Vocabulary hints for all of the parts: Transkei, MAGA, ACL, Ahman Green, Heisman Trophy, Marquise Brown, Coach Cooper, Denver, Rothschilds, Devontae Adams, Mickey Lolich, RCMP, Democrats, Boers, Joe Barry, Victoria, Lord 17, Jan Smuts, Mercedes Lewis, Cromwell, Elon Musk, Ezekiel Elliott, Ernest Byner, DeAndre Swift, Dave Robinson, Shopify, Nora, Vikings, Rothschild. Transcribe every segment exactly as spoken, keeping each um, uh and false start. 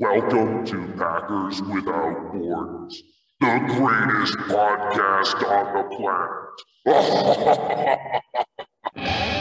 Welcome to Packers Without Borders, the greatest podcast on the planet.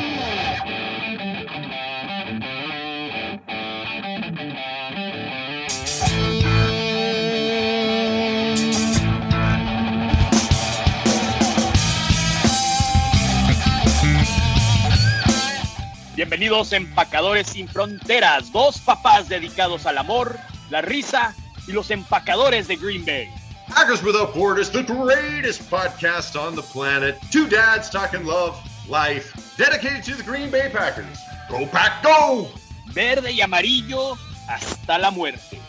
Bienvenidos Empacadores Sin Fronteras, dos papás dedicados al amor, la risa y los empacadores de Green Bay. Packers Without Borders, the greatest podcast on the planet. Two dads talking love, life, dedicated to the Green Bay Packers. Go Pack Go! Verde y amarillo hasta la muerte.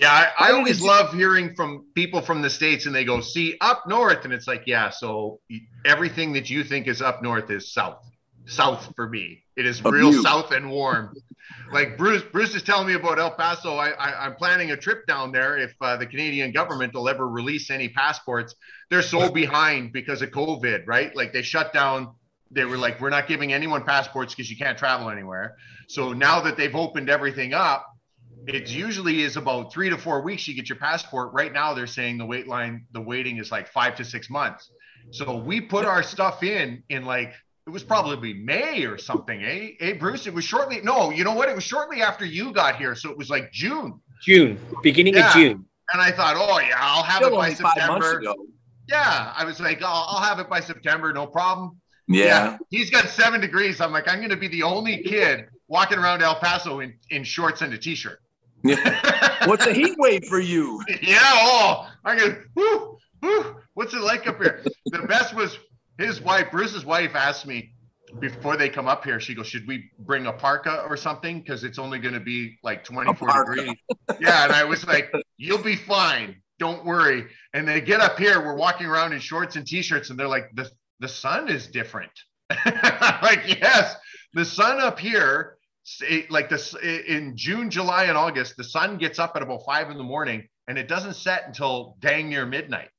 Yeah, I, I always love hearing from people from the States and they go, see, up north. And it's like, yeah, so everything that you think is up north is south. South for me. It is real Abuse. South and warm. Like Bruce Bruce is telling me about El Paso. I, I, I'm planning a trip down there if uh, the Canadian government will ever release any passports. They're so behind because of COVID, right? Like they shut down. They were like, we're not giving anyone passports because you can't travel anywhere. So now that they've opened everything up, it usually is about three to four weeks you get your passport. Right now, they're saying the wait line, the waiting is like five to six months. So we put our stuff in, in like, it was probably May or something, eh? Eh, Bruce, it was shortly, no, you know what? It was shortly after you got here. So it was like June. June, beginning yeah. of June. And I thought, oh yeah, I'll have Still it by September. Yeah, I was like, oh, I'll have it by September, no problem. Yeah. yeah. He's got seven degrees. I'm like, I'm going to be the only kid walking around El Paso in, in shorts and a t-shirt. Yeah. What's a heat wave for you? Yeah, oh, I go, whoo, whoo, what's it like up here? The best was his wife, Bruce's wife asked me before they come up here, she goes, should we bring a parka or something? Because it's only going to be like twenty-four degrees. Yeah, and I was like, you'll be fine. Don't worry. And they get up here, we're walking around in shorts and t-shirts, and they're like, the, the sun is different. Like, yes, the sun up here. It, like this in June, July, and August, the sun gets up at about five in the morning and it doesn't set until dang near midnight.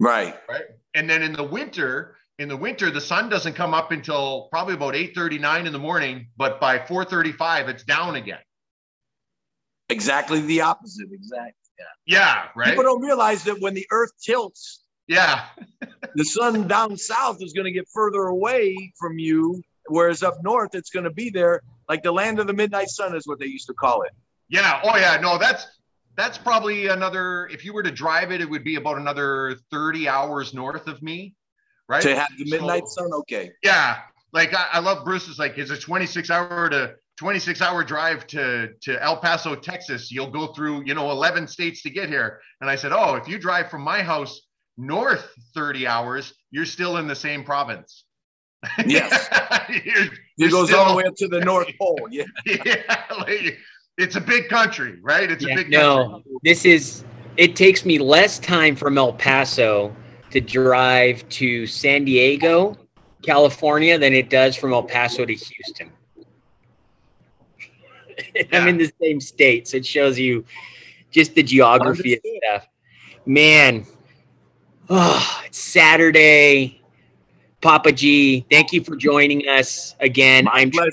Right. Right. And then in the winter, in the winter, the sun doesn't come up until probably about eight thirty, nine in the morning, but by four thirty-five, it's down again. Exactly the opposite. Exactly. Yeah. Yeah. Right. People don't realize that when the earth tilts, yeah, the sun down south is going to get further away from you, whereas up north, it's going to be there. Like the land of the midnight sun is what they used to call it. Yeah. Oh, yeah. No, that's that's probably another. If you were to drive it, it would be about another thirty hours north of me, right? To have the midnight so, sun. Okay. Yeah. Like I, I love Bruce's. Like it's a twenty-six hour to twenty-six hour drive to to El Paso, Texas. You'll go through you know eleven states to get here. And I said, oh, if you drive from my house north thirty hours, you're still in the same province. Yes. you're, you're it goes still... all the way up to the North Pole. Yeah. Yeah, like, it's a big country, right? It's yeah, a big no, country. No, this is, it takes me less time from El Paso to drive to San Diego, California, than it does from El Paso to Houston. Yeah. I'm in the same states. So it shows you just the geography Understood. and stuff. Man, oh, it's Saturday. Papa G, thank you for joining us again. My I'm pleasure.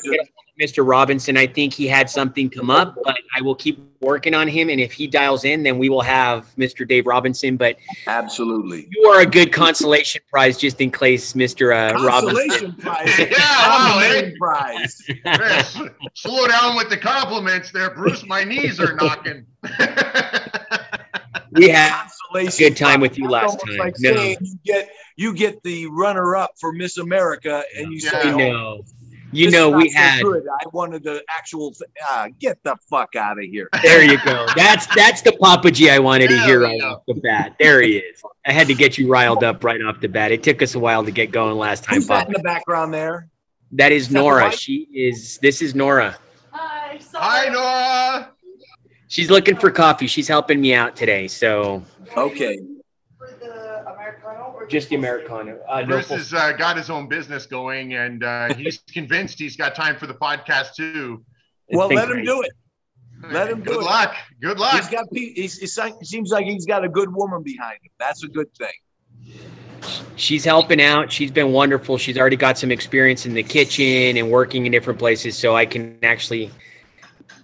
Mister Robinson, I think he had something come up, but I will keep working on him. And if he dials in, then we will have Mister Dave Robinson. But absolutely, you are a good consolation prize, just in case Mister Uh, consolation Robinson. Prize. Yeah, wow, prize. Chris, slow down with the compliments there, Bruce. My knees are knocking. We had a good time with you last time. Like no. you, get, you get the runner-up for Miss America, and you yeah. say, oh, no. You know, we had. So I wanted the actual. Th- ah, get the fuck out of here. There you go. That's that's the Papa G I wanted yeah, to hear right yeah. off the bat. There he is. I had to get you riled up right off the bat. It took us a while to get going last time. Who's that in the background there? That is, is Nora. That she is. This is Nora. Hi. Sorry. Hi, Nora. She's looking for coffee. She's helping me out today. So okay. For the Americano or just the Americano. Uh, Chris no has uh, got his own business going, and uh, he's convinced he's got time for the podcast too. Well, let him right. do it. Let him do good it. Good luck. Good luck. He's got. He's, it seems like he's got a good woman behind him. That's a good thing. she's helping out. She's been wonderful. She's already got some experience in the kitchen and working in different places, so I can actually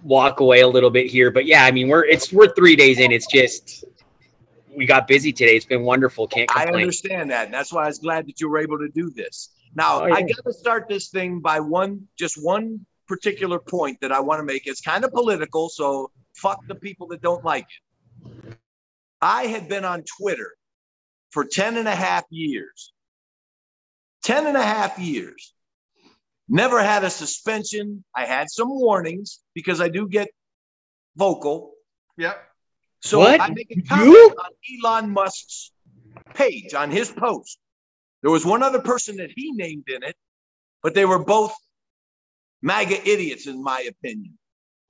walk away a little bit here. But yeah, I mean, we're it's we're three days in. It's just we got busy today. It's been wonderful. Can't complain. I understand that, and that's why I was glad that you were able to do this. Now, oh, yeah. I got to start this thing by one, just one particular point that I want to make. It's kind of political, so fuck the people that don't like it. I had been on Twitter for ten and a half years. ten and a half years. Never had a suspension. I had some warnings because I do get vocal. Yep. So what? I make a comment you? on Elon Musk's page, on his post. There was one other person that he named in it, but they were both MAGA idiots, in my opinion.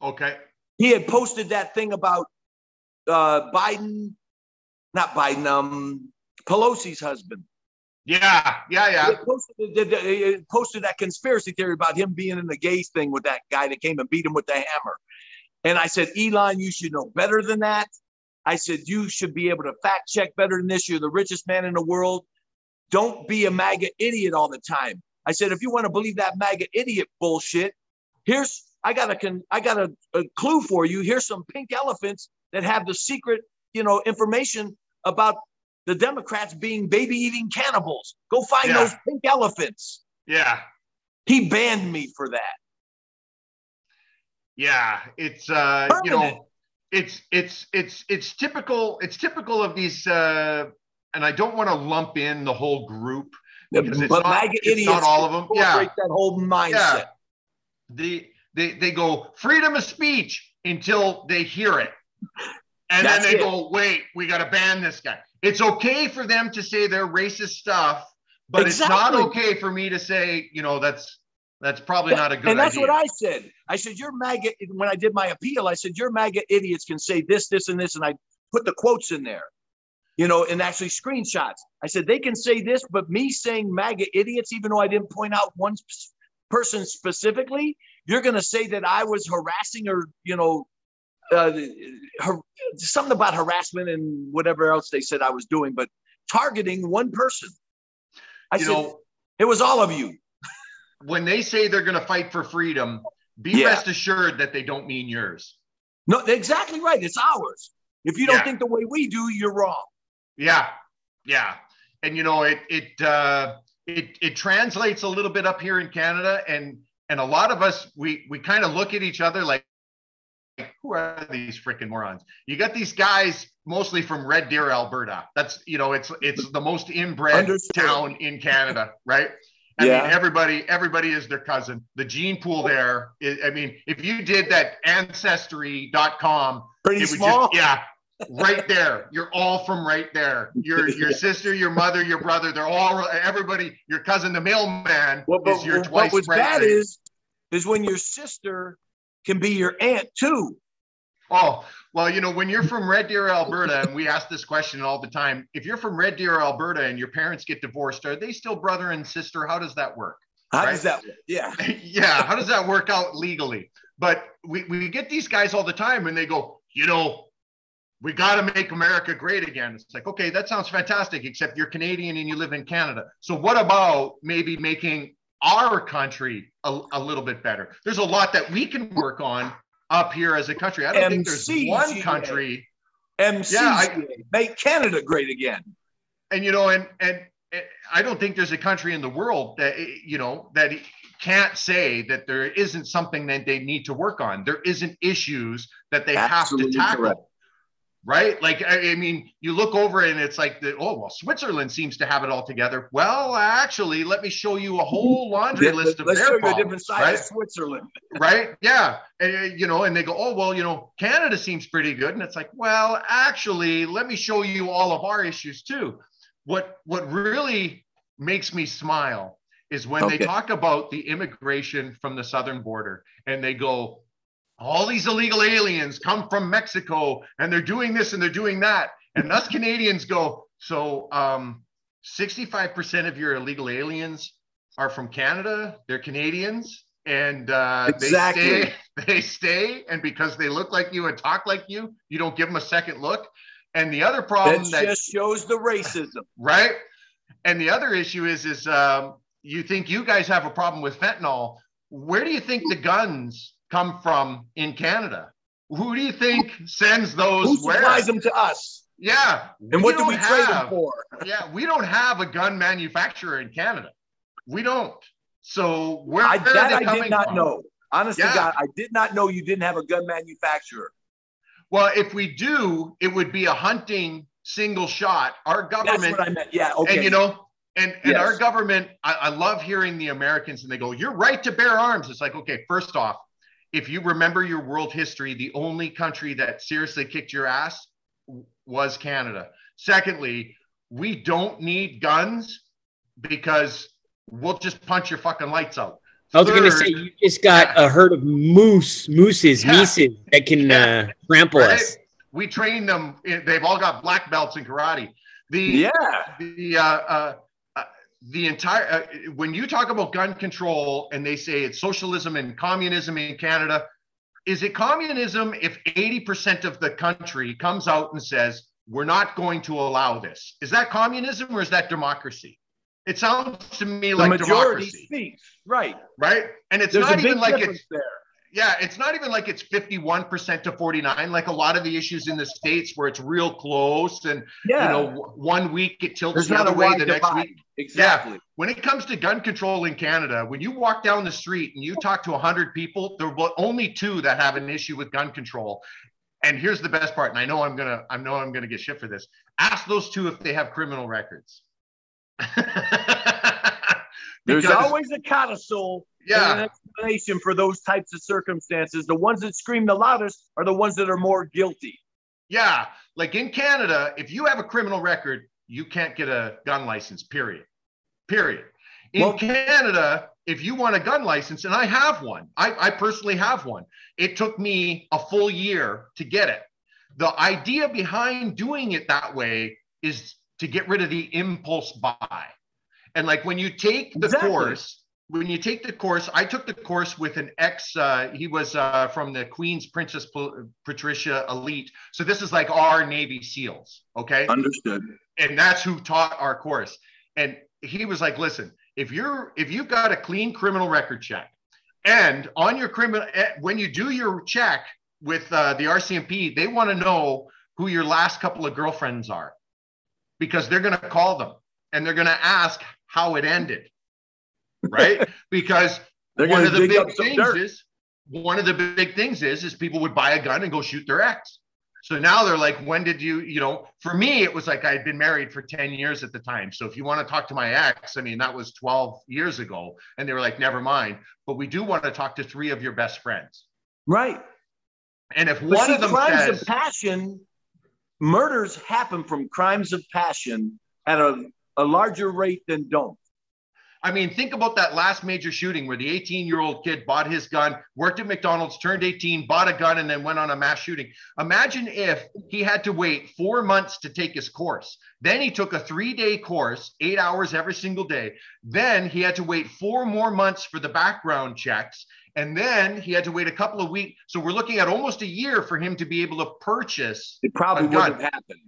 Okay. He had posted that thing about uh, Biden, not Biden, um, Pelosi's husband. Yeah, yeah, yeah. He had posted, he had posted that conspiracy theory about him being in the gay thing with that guy that came and beat him with the hammer. And I said, Elon, you should know better than that. I said, you should be able to fact check better than this. You're the richest man in the world. Don't be a MAGA idiot all the time. I said, if you want to believe that MAGA idiot bullshit, here's, I got a, con, I got a, a clue for you. Here's some pink elephants that have the secret, you know, information about the Democrats being baby-eating cannibals. Go find yeah. those pink elephants. Yeah. He banned me for that. Yeah, it's, uh, you know, it's, it's, it's, it's typical, it's typical of these, uh, and I don't want to lump in the whole group because it's, but not, MAGA it's idiots not all of them. Yeah, that whole mindset. Yeah. The they they go freedom of speech until they hear it, and That's then they it. go, wait, we got to ban this guy. It's okay for them to say their racist stuff, but exactly. it's not okay for me to say, you know, that's. That's probably not a good idea. And that's idea. what I said. I said, you're MAGA. When I did my appeal, I said, your MAGA idiots can say this, this, and this. And I put the quotes in there, you know, and actually screenshots. I said, they can say this, but me saying MAGA idiots, even though I didn't point out one sp- person specifically, you're going to say that I was harassing or, you know, uh, har- something about harassment and whatever else they said I was doing, but targeting one person. I you said, know, it was all of you. When they say they're going to fight for freedom, be yeah. rest assured that they don't mean yours. No, exactly right. It's ours. If you don't yeah. think the way we do, you're wrong. Yeah, yeah. And you know, it it uh, it it translates a little bit up here in Canada, and and a lot of us we we kind of look at each other like, like who are these freaking morons? You got these guys mostly from Red Deer, Alberta. That's you know, it's it's the most inbred Understood. town in Canada, right? I yeah. mean, everybody, everybody is their cousin. The gene pool there is, I mean, if you did that ancestry dot com, pretty it would small. Just, yeah, right there. You're all from right there. Your your sister, your mother, your brother, they're all, everybody, your cousin, the mailman well, but, is your twice What's bad is, is when your sister can be your aunt too. Oh, well, you know, when you're from Red Deer, Alberta, and we ask this question all the time, if you're from Red Deer, Alberta, and your parents get divorced, are they still brother and sister? How does that work? How right? does that work? Yeah. yeah. How does that work out legally? But we, we get these guys all the time and they go, you know, we got to make America great again. It's like, okay, that sounds fantastic, except you're Canadian and you live in Canada. So what about maybe making our country a, a little bit better? There's a lot that we can work on up here as a country. I don't M C G A. Think there's one country. M C G A. Yeah, I, make Canada great again. And, you know, and, and and I don't think there's a country in the world that, you know, that can't say that there isn't something that they need to work on. There isn't issues that they Absolutely have to tackle. Correct. Right? Like, I, I mean, you look over and it's like, the, oh, well, Switzerland seems to have it all together. Well, actually, let me show you a whole laundry yeah, list of let's their show problems. You a different side right? of Switzerland. right? Yeah. And, you know, and they go, oh, well, you know, Canada seems pretty good. And it's like, well, actually, let me show you all of our issues too. What, what really makes me smile is when okay. they talk about the immigration from the southern border and they go, all these illegal aliens come from Mexico and they're doing this and they're doing that. And us Canadians go, so um, sixty-five percent of your illegal aliens are from Canada. They're Canadians and uh, exactly. they stay, they stay. And because they look like you and talk like you, you don't give them a second look. And the other problem that, that just shows the racism, right? And the other issue is, is um, you think you guys have a problem with fentanyl. Where do you think the guns come from in Canada? Who do you think sends those? Who supplies them to us? Yeah. And what do we trade them for? Yeah, we don't have a gun manufacturer in Canada. We don't. So where are they coming from? I did not know. Honestly, God, I did not know you didn't have a gun manufacturer. Well, if we do, it would be a hunting single shot. Our government. That's what I meant. Yeah. Okay. And you know, and, and yes. our government, I, I love hearing the Americans, and they go, "You're right to bear arms." It's like, okay, first off, if you remember your world history, the only country that seriously kicked your ass was Canada. Secondly, we don't need guns because we'll just punch your fucking lights out. I was going to say, you just got yeah. a herd of moose, mooses, yeah. mises that can yeah. uh, trample right? us. We train them. They've all got black belts in karate. The yeah. the uh, uh, uh, the entire uh, when you talk about gun control and they say it's socialism and communism in Canada, is it communism if eighty percent of the country comes out and says we're not going to allow this? Is that communism or is that democracy? It sounds to me like democracy. The majority speaks, right? Right, and it's not even like it's there. Yeah, it's not even like it's fifty-one percent to forty-nine, like a lot of the issues in the States where it's real close, and yeah. you know, one week it tilts the other way, the next week. Exactly. Yeah. When it comes to gun control in Canada, when you walk down the street and you talk to a hundred people, there are only two that have an issue with gun control. And here's the best part, and I know I'm gonna, I know I'm gonna get shit for this. Ask those two if they have criminal records. There's always a codicil yeah. and an explanation for those types of circumstances. The ones that scream the loudest are the ones that are more guilty. Yeah, like in Canada, if you have a criminal record, you can't get a gun license, period. Period. In well, Canada, if you want a gun license, and I have one, I, I personally have one. It took me a full year to get it. The idea behind doing it that way is to get rid of the impulse buy. And like when you take the exactly. course, when you take the course, I took the course with an ex, uh, he was uh, from the Queen's Princess Patricia elite. So this is like our Navy SEALs, okay? Understood. And that's who taught our course. And he was like, listen, if you're, if you've got a clean criminal record check and on your criminal, when you do your check with uh, the R C M P, they wanna know who your last couple of girlfriends are, because they're going to call them and they're going to ask how it ended, right? Because one of the big things is, one of the big things is, is people would buy a gun and go shoot their ex. So now they're like, when did you, you know, for me, it was like, I had been married for ten years at the time. So if you want to talk to my ex, I mean, that was twelve years ago. And they were like, never mind, but we do want to talk to three of your best friends. Right. And if one of them says, passion. Murders happen from crimes of passion at a, a larger rate than don't. I mean, think about that last major shooting where the eighteen-year-old kid bought his gun, worked at McDonald's, turned eighteen, bought a gun, and then went on a mass shooting. Imagine if he had to wait four months to take his course. Then he took a three-day course, eight hours every single day. Then he had to wait four more months for the background checks. And then he had to wait a couple of weeks. So we're looking at almost a year for him to be able to purchase. It probably wouldn't happen.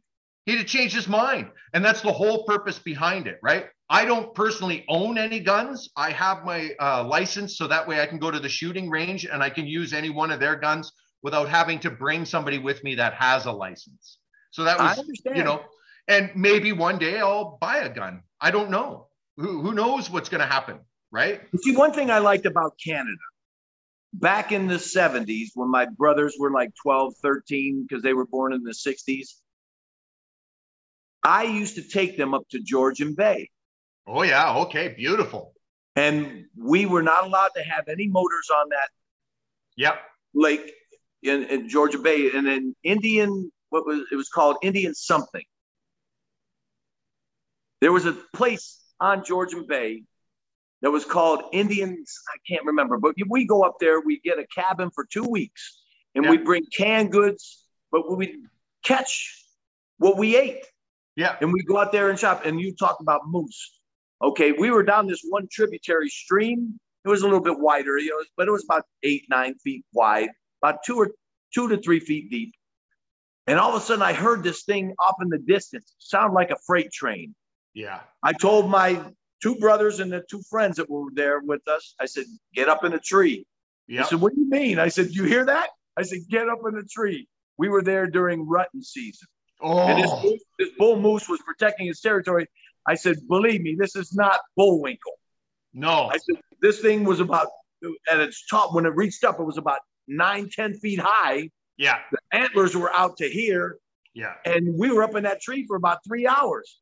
He'd have changed his mind. And that's the whole purpose behind it, right? I don't personally own any guns. I have my uh, license. So that way I can go to the shooting range and I can use any one of their guns without having to bring somebody with me that has a license. So that was, I understand. You know, and maybe one day I'll buy a gun. I don't know. Who, who knows what's going to happen, right? You see, one thing I liked about Canada, back in the seventies, when my brothers were like twelve, thirteen, because they were born in the sixties, I used to take them up to Georgian Bay. Oh, yeah. Okay. Beautiful. And we were not allowed to have any motors on that yep. lake in, in Georgian Bay. And then Indian, what was it was called Indian something. There was a place on Georgian Bay that was called Indians, I can't remember, but we go up there, we get a cabin for two weeks, and yeah. we bring canned goods, but we catch what we ate. Yeah. And we go out there and shop, and you talk about moose. Okay, we were down this one tributary stream. It was a little bit wider, you know, but it was about eight, nine feet wide, about two or two to three feet deep. And all of a sudden, I heard this thing off in the distance, sound like a freight train. Yeah. I told my two brothers and the two friends that were there with us, I said, get up in a tree. Yep. I said, what do you mean? I said, you hear that? I said, get up in a tree. We were there during rutting season. Oh. And this bull, this bull moose was protecting his territory. I said, believe me, this is not Bullwinkle. No. I said, this thing was about, at its top, when it reached up, it was about nine, ten feet high. Yeah. The antlers were out to here. Yeah. And we were up in that tree for about three hours.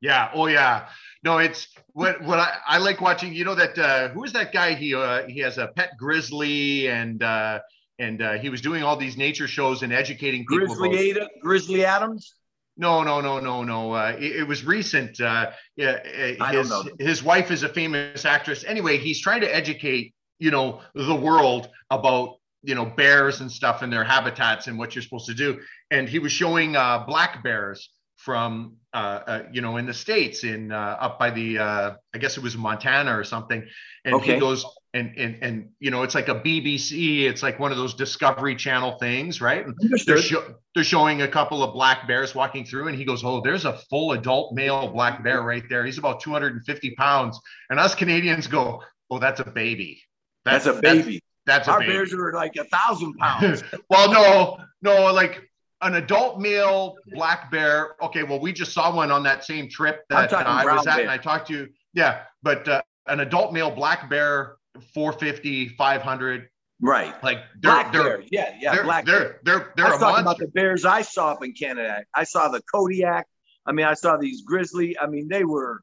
Yeah. Oh, yeah. No, it's what what I, I like watching. You know that uh, who is that guy? He uh, he has a pet grizzly, and uh, and uh, he was doing all these nature shows and educating people. Grizzly Ada, Grizzly Adams. No, no, no, no, no. Uh, it, it was recent. Uh, yeah, his, I don't know. His wife is a famous actress. Anyway, he's trying to educate, you know, the world about, you know, bears and stuff and their habitats and what you're supposed to do. And he was showing uh, black bears from, uh, uh, you know, in the States, in uh, up by the, uh, I guess it was Montana or something. And okay. he goes and, and, and, you know, it's like a B B C. It's like one of those Discovery Channel things, right? They're, sho- they're showing a couple of black bears walking through, and he goes, oh, there's a full adult male black bear right there. He's about two hundred fifty pounds. And us Canadians go, oh, that's a baby. That's, that's a baby. That's, that's a Our baby. Bears are like a thousand pounds. Well, no, no, like, an adult male black bear. Okay, well, we just saw one on that same trip that uh, I was at, bear. And I talked to you. Yeah, but uh, an adult male black bear, four fifty, five hundred. Right. Like they're, black they're, bear. Yeah, yeah, they're, black they're, bear. They're, they're, they're I was talking about the bears I saw up in Canada. I saw the Kodiak. I mean, I saw these grizzly. I mean, they were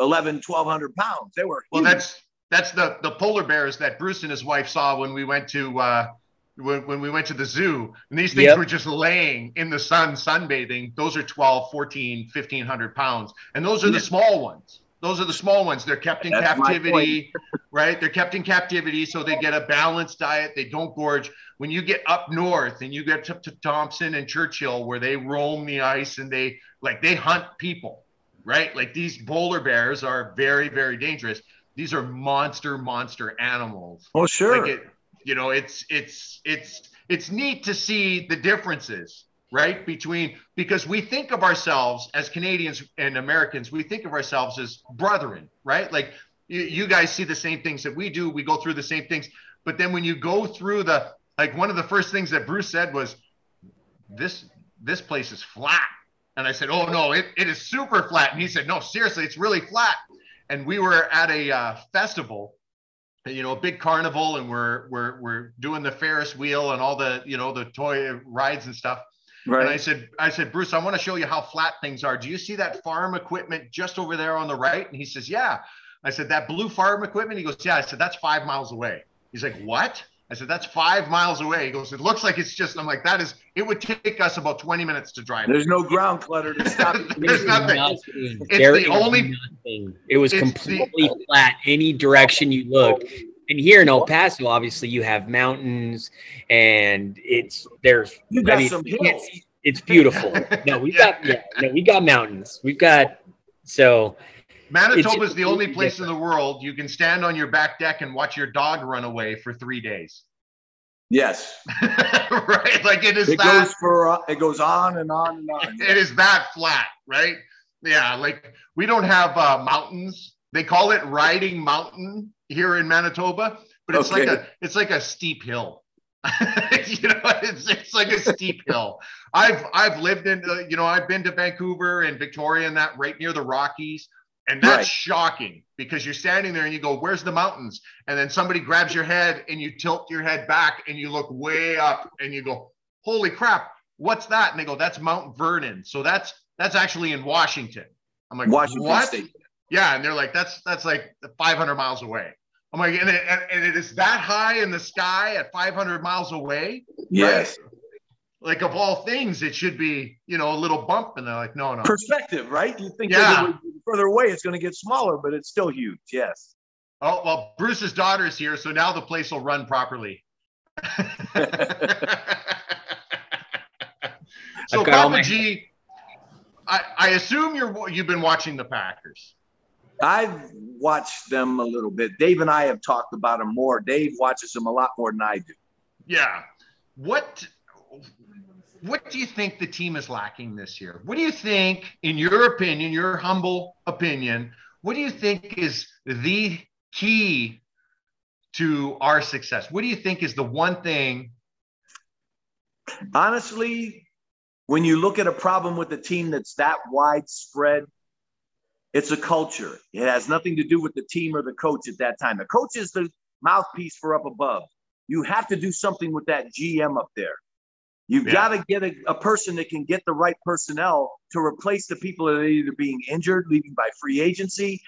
eleven, twelve hundred pounds. They were huge. Well, that's that's the, the polar bears that Bruce and his wife saw when we went to uh, – When, when we went to the zoo, and these things yep. were just laying in the sun, sunbathing. Those are twelve, fourteen, fifteen hundred pounds. And those are the small ones. Those are the small ones. They're kept in That's captivity, right? They're kept in captivity. So they get a balanced diet. They don't gorge. When you get up north and you get up to Thompson and Churchill, where they roam the ice and they like, they hunt people, right? Like these polar bears are very, very dangerous. These are monster, monster animals. Oh, sure. Like it, You know, it's it's it's it's neat to see the differences, right, between, because we think of ourselves as Canadians and Americans, we think of ourselves as brethren, right? Like you, you guys see the same things that we do. We go through the same things. But then when you go through the, like one of the first things that Bruce said was, this this place is flat. And I said, oh, no, it, it is super flat. And he said, no, seriously, it's really flat. And we were at a uh, festival, you know, a big carnival, and we're we're we're doing the Ferris wheel and all the, you know, the toy rides and stuff. Right. And I said, I said, Bruce, I want to show you how flat things are. Do you see that farm equipment just over there on the right? And he says, yeah. I said, that blue farm equipment? He goes, yeah. I said, that's five miles away. He's like, what? I said, that's five miles away. He goes, it looks like it's just, I'm like, that is, it would take us about twenty minutes to drive. There's no ground clutter to stop. There's nothing. nothing. It's there the is only. Nothing. It was completely the, flat any direction you looked. And here in El Paso, obviously, you have mountains, and it's, there's, you got I mean, some hills. It's, it's beautiful. No, we yeah. got, yeah, no, we got mountains. We've got, so. Manitoba is the only place different. in the world you can stand on your back deck and watch your dog run away for three days. Yes. Right? Like it is it that. Goes for, uh, it goes on and on and on. It is that flat, right? Yeah. Like we don't have uh, mountains. They call it riding mountain here in Manitoba, but it's okay. like a it's like a steep hill. You know, it's it's like a steep hill. I've I've lived in, uh, you know, I've been to Vancouver and Victoria and that right near the Rockies. And that's right. shocking because you're standing there and you go, where's the mountains? And then somebody grabs your head and you tilt your head back and you look way up and you go, holy crap, what's that? And they go, that's Mount Vernon. So that's that's actually in Washington. I'm like, Washington what? State. Yeah. And they're like, that's that's like five hundred miles away. I'm like, and it, and it is that high in the sky at five hundred miles away? Yes. Right? Like of all things, it should be, you know, a little bump. And they're like, no, no. Perspective, right? You think yeah. further away, it's going to get smaller, but it's still huge. Yes. Oh, well, Bruce's daughter's here. So now the place will run properly. So I've got Papa my- G, I, I assume you're, you've been watching the Packers. I've watched them a little bit. Dave and I have talked about them more. Dave watches them a lot more than I do. Yeah. What... what do you think the team is lacking this year? What do you think, in your opinion, your humble opinion, what do you think is the key to our success? What do you think is the one thing? Honestly, when you look at a problem with a team that's that widespread, it's a culture. It has nothing to do with the team or the coach at that time. The coach is the mouthpiece for up above. You have to do something with that G M up there. You've yeah. got to get a, a person that can get the right personnel to replace the people that are either being injured, leaving by free agency.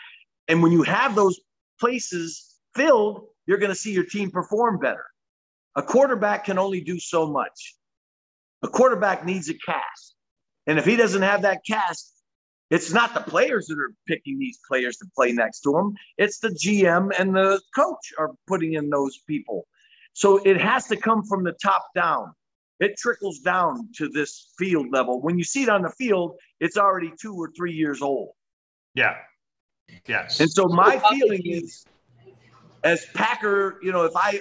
And when you have those places filled, you're going to see your team perform better. A quarterback can only do so much. A quarterback needs a cast. And if he doesn't have that cast, it's not the players that are picking these players to play next to him. It's the G M and the coach are putting in those people. So it has to come from the top down. It trickles down to this field level. When you see it on the field, it's already two or three years old. Yeah. Yes. And so my feeling is, as Packer, you know, if I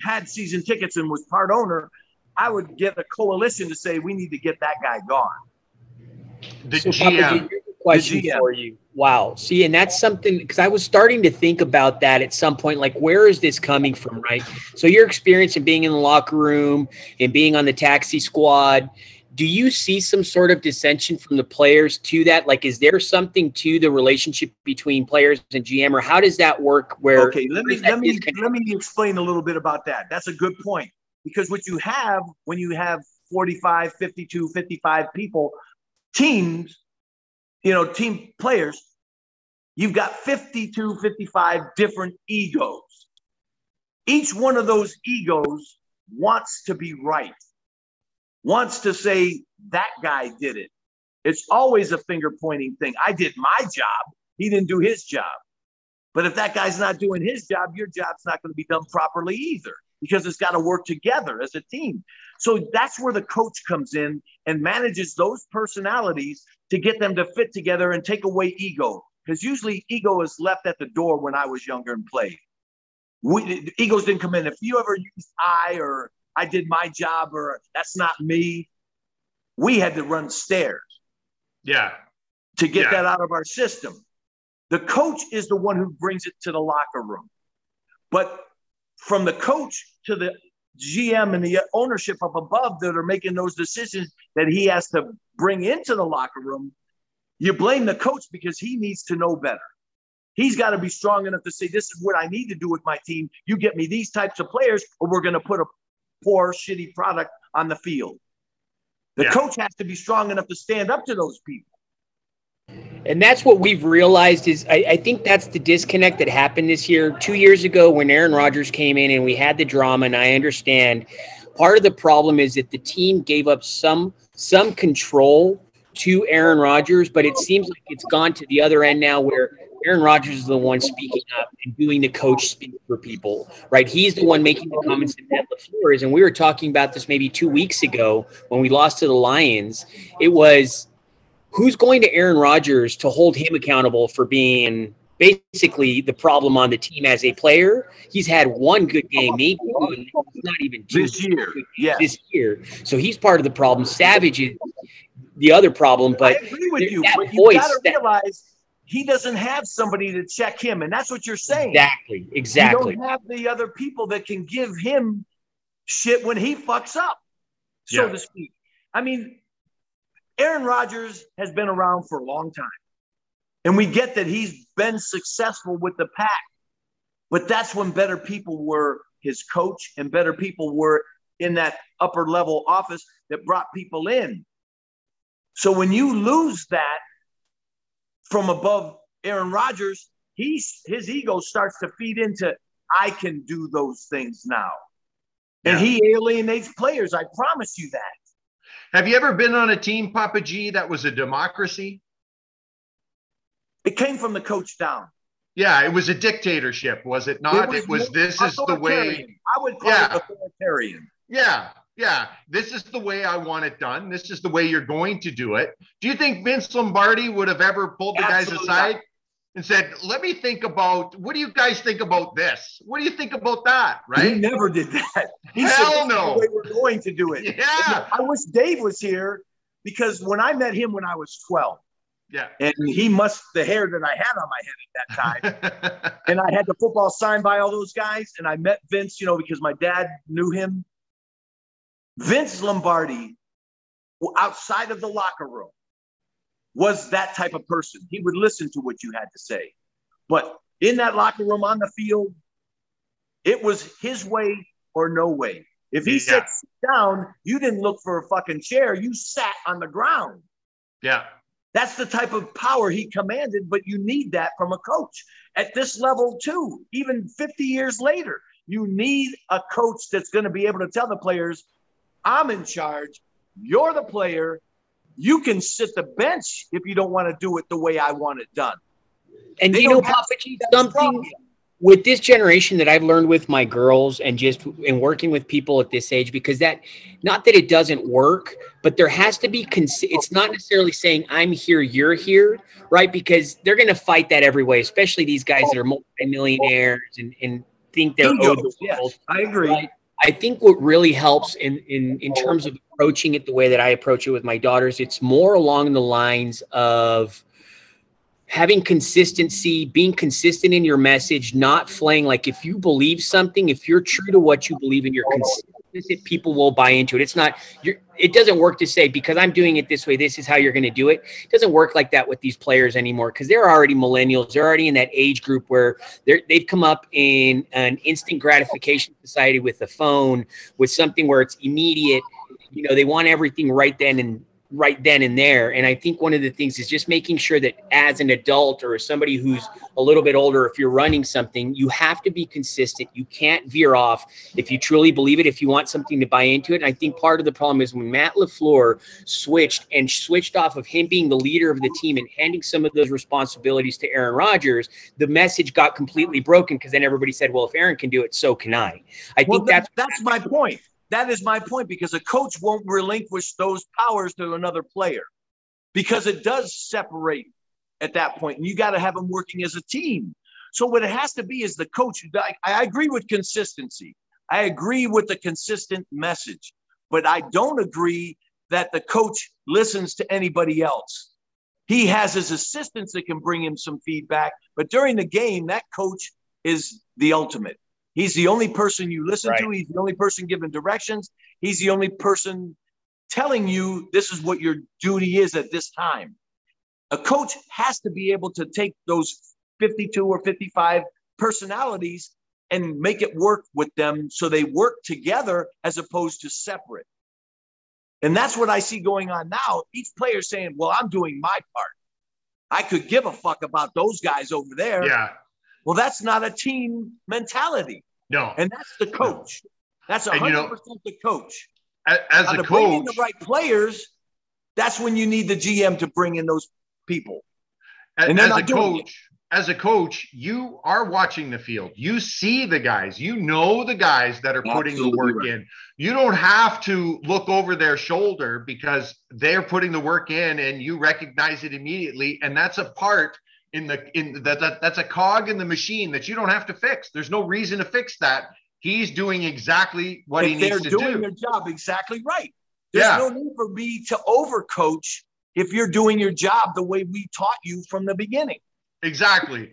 had season tickets and was part owner, I would get a coalition to say, we need to get that guy gone. The so G M. Papa G, here's a question G M. For you. Wow. See, and that's something, because I was starting to think about that at some point, like, where is this coming from, right? So your experience in being in the locker room and being on the taxi squad, do you see some sort of dissension from the players to that? Like, is there something to the relationship between players and G M, or how does that work? Where okay, let me let me let me explain a little bit about that. That's a good point, because what you have when you have forty-five, fifty-two, fifty-five people, teams, you know, team players, you've got fifty-two, fifty-five different egos. Each one of those egos wants to be right. Wants to say that guy did it. It's always a finger pointing thing. I did my job. He didn't do his job. But if that guy's not doing his job, your job's not going to be done properly either, because it's got to work together as a team. So that's where the coach comes in and manages those personalities to get them to fit together and take away ego. Because usually ego is left at the door when I was younger and played. We, egos didn't come in. If you ever used I or I did my job or that's not me, we had to run stairs. Yeah. To get yeah. that out of our system. The coach is the one who brings it to the locker room. But from the coach to the G M and the ownership up above that are making those decisions that he has to bring into the locker room, you blame the coach because he needs to know better. He's got to be strong enough to say, this is what I need to do with my team. You get me these types of players, or we're going to put a poor, shitty product on the field. The yeah. coach has to be strong enough to stand up to those people. And that's what we've realized is I, I think that's the disconnect that happened this year. Two years ago when Aaron Rodgers came in and we had the drama, and I understand part of the problem is that the team gave up some some control to Aaron Rodgers, but it seems like it's gone to the other end now where Aaron Rodgers is the one speaking up and doing the coach speak for people, right? He's the one making the comments that Matt LaFleur is. And we were talking about this maybe two weeks ago when we lost to the Lions. It was, who's going to Aaron Rodgers to hold him accountable for being basically the problem on the team as a player? He's had one good game, maybe not even two this year. Yeah. This year. So he's part of the problem. Savage is the other problem. But I agree with you, but you've got to realize – he doesn't have somebody to check him, and that's what you're saying. Exactly, exactly. You don't have the other people that can give him shit when he fucks up, so yeah. to speak. I mean, Aaron Rodgers has been around for a long time, and we get that he's been successful with the Pack, but that's when better people were his coach and better people were in that upper-level office that brought people in. So when you lose that, from above Aaron Rodgers, he's, his ego starts to feed into, I can do those things now. And yeah. he alienates players. I promise you that. Have you ever been on a team, Papa G, that was a democracy? It came from the coach down. Yeah, it was a dictatorship, was it not? It was, it was this is the way. I would call yeah. it authoritarian. Yeah. Yeah, this is the way I want it done. This is the way you're going to do it. Do you think Vince Lombardi would have ever pulled the Absolutely guys aside? Not. and said, let me think about, what do you guys think about this? What do you think about that, right? He never did that. He Hell said, no. The way we're going to do it. Yeah. I wish Dave was here, because when I met him when I was twelve, yeah, and he must, the hair that I had on my head at that time, and I had the football signed by all those guys, and I met Vince, you know, because my dad knew him. Vince Lombardi, outside of the locker room, was that type of person. He would listen to what you had to say. But in that locker room, on the field, it was his way or no way. If he yeah. said sit down, you didn't look for a fucking chair. You sat on the ground. Yeah. That's the type of power he commanded, but you need that from a coach. At this level, too, even fifty years later, you need a coach that's going to be able to tell the players, I'm in charge, you're the player, you can sit the bench if you don't want to do it the way I want it done. And you know, Papa G, something with this generation that I've learned with my girls and just in working with people at this age, because that, not that it doesn't work, but there has to be, cons- it's not necessarily saying I'm here, you're here, right? Because they're going to fight that every way, especially these guys that are multimillionaires and, and think they're owed the world. I agree. Right? I think what really helps in, in, in terms of approaching it the way that I approach it with my daughters, it's more along the lines of having consistency, being consistent in your message, not flaying. Like if you believe something, if you're true to what you believe and you're consistent, people will buy into it. It's not, you're, it doesn't work to say, because I'm doing it this way, this is how you're going to do it. It doesn't work like that with these players anymore, because they're already millennials. They're already in that age group where they're, they've come up in an instant gratification society with the phone, with something where it's immediate. You know, they want everything right then and right then and there. And I think one of the things is just making sure that as an adult or as somebody who's a little bit older, if you're running something, you have to be consistent. You can't veer off if you truly believe it, if you want something to buy into it. And I think part of the problem is when Matt LaFleur switched and switched off of him being the leader of the team and handing some of those responsibilities to Aaron Rodgers, the message got completely broken, because then everybody said, well, if Aaron can do it, so can I. I well, think that's that's my point. That is my point, because a coach won't relinquish those powers to another player, because it does separate at that point, and you got to have them working as a team. So what it has to be is the coach. I, I agree with consistency. I agree with the consistent message, but I don't agree that the coach listens to anybody else. He has his assistants that can bring him some feedback, but during the game, that coach is the ultimate. He's the only person you listen right. to. He's the only person giving directions. He's the only person telling you this is what your duty is at this time. A coach has to be able to take those fifty-two or fifty-five personalities and make it work with them, so they work together as opposed to separate. And that's what I see going on now. Each player saying, well, I'm doing my part. I could give a fuck about those guys over there. Yeah. Well, that's not a team mentality. No. And that's the coach. That's one hundred percent you know, the coach. As, as a coach. Bring in the right players, that's when you need the G M to bring in those people. As, and as a coach, it. as a coach, you are watching the field. You see the guys. You know the guys that are Absolutely putting the work right. in. You don't have to look over their shoulder, because they're putting the work in and you recognize it immediately. And that's a part in the in the, that that's a cog in the machine that you don't have to fix. There's no reason to fix that. He's doing exactly what if he needs to do. They're doing their job exactly right. There's yeah. no need for me to overcoach if you're doing your job the way we taught you from the beginning. Exactly.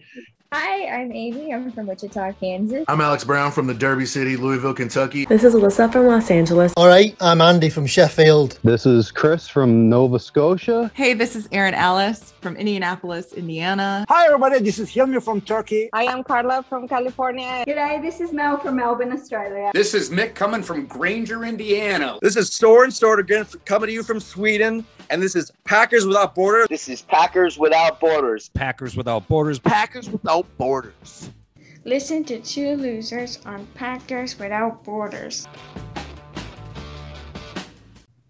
Hi, I'm Amy. I'm from Wichita, Kansas. I'm Alex Brown from the Derby City, Louisville, Kentucky. This is Alyssa from Los Angeles. All right, I'm Andy from Sheffield. This is Chris from Nova Scotia. Hey, this is Erin Alice from Indianapolis, Indiana. Hi, everybody. This is Hilmi from Turkey. I am Carla from California. G'day, this is Mel from Melbourne, Australia. This is Mick coming from Granger, Indiana. This is Soren Stortergren coming to you from Sweden. And this is Packers Without Borders. This is Packers Without Borders. Packers Without Borders. Packers Without Borders. Listen to Two Losers on Packers Without Borders.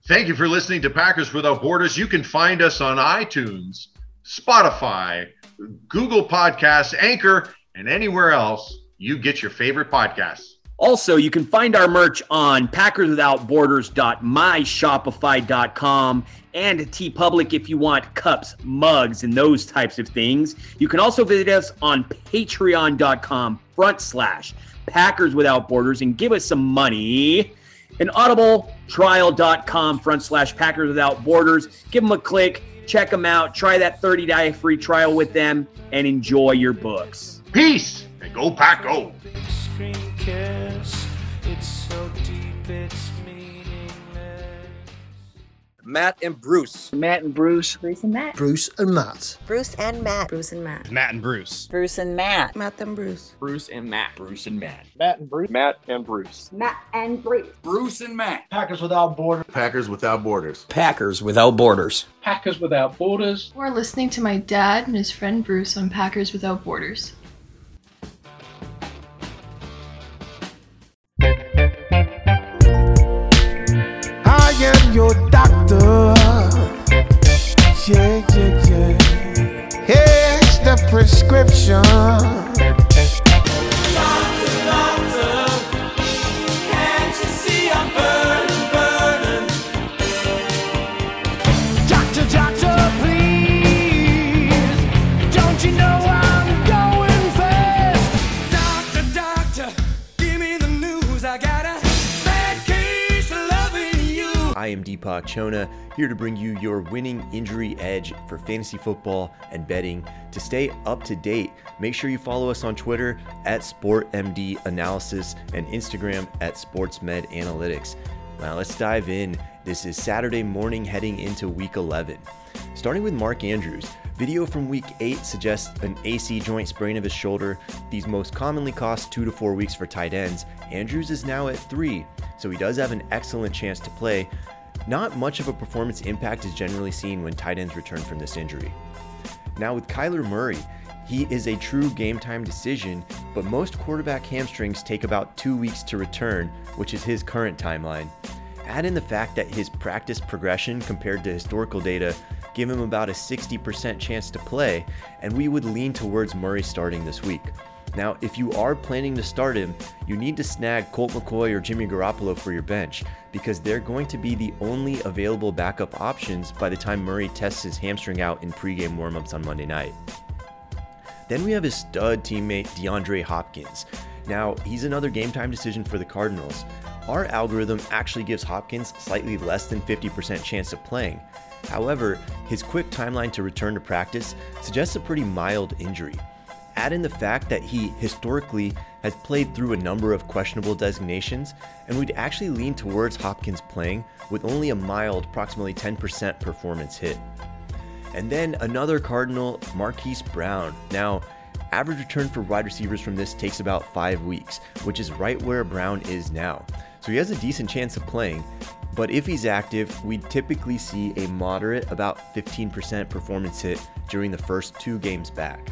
Thank you for listening to Packers Without Borders. You can find us on iTunes, Spotify, Google Podcasts, Anchor, and anywhere else you get your favorite podcasts. Also, you can find our merch on packers without borders dot my shopify dot com and TeePublic if you want cups, mugs, and those types of things. You can also visit us on patreon.com front slash Packers Without Borders and give us some money. And audible trial dot com front slash Packers Without Borders. Give them a click. Check them out. Try that thirty day free trial with them and enjoy your books. Peace and go Pack Go. Kiss. It's so deep, it's meaningless. Matt and Bruce. Matt and Bruce. Bruce and Matt. Bruce and Matt. Bruce and Matt. Bruce and Matt. Matt and Bruce. Bruce and Matt. Matt and Bruce. Bruce and Matt. Bruce and Matt. Matt and Bruce. Matt and Bruce. Matt and Bruce. Bruce and Matt. Packers Without Borders. Packers Without Borders. Packers Without Borders. Packers Without Borders. We're listening to my dad and his friend Bruce on Packers Without Borders. I am your doctor, yeah, yeah, yeah, here's the prescription, doctor, doctor, can't you see I'm burning, burning, doctor, doctor, please, don't you know I'm going fast, doctor, doctor, give me the news, I gotta. I am Deepak Chona, here to bring you your winning injury edge for fantasy football and betting. To stay up to date, make sure you follow us on Twitter at Sport M D Analysis and Instagram at Sports Med Analytics. Now let's dive in. This is Saturday morning heading into week eleven. Starting with Mark Andrews, video from week eight suggests an A C joint sprain of his shoulder. These most commonly cost two to four weeks for tight ends. Andrews is now at three, so he does have an excellent chance to play. Not much of a performance impact is generally seen when tight ends return from this injury. Now with Kyler Murray, he is a true game time decision, but most quarterback hamstrings take about two weeks to return, which is his current timeline. Add in the fact that his practice progression compared to historical data give him about a sixty percent chance to play, and we would lean towards Murray starting this week. Now, if you are planning to start him, you need to snag Colt McCoy or Jimmy Garoppolo for your bench, because they're going to be the only available backup options by the time Murray tests his hamstring out in pregame warmups on Monday night. Then we have his stud teammate DeAndre Hopkins. Now, he's another game time decision for the Cardinals. Our algorithm actually gives Hopkins slightly less than fifty percent chance of playing. However, his quick timeline to return to practice suggests a pretty mild injury. Add in the fact that he historically has played through a number of questionable designations, and we'd actually lean towards Hopkins playing with only a mild, approximately ten percent performance hit. And then another Cardinal, Marquise Brown. Now, average return for wide receivers from this takes about five weeks, which is right where Brown is now. So he has a decent chance of playing, but if he's active, we'd typically see a moderate, about fifteen percent performance hit during the first two games back.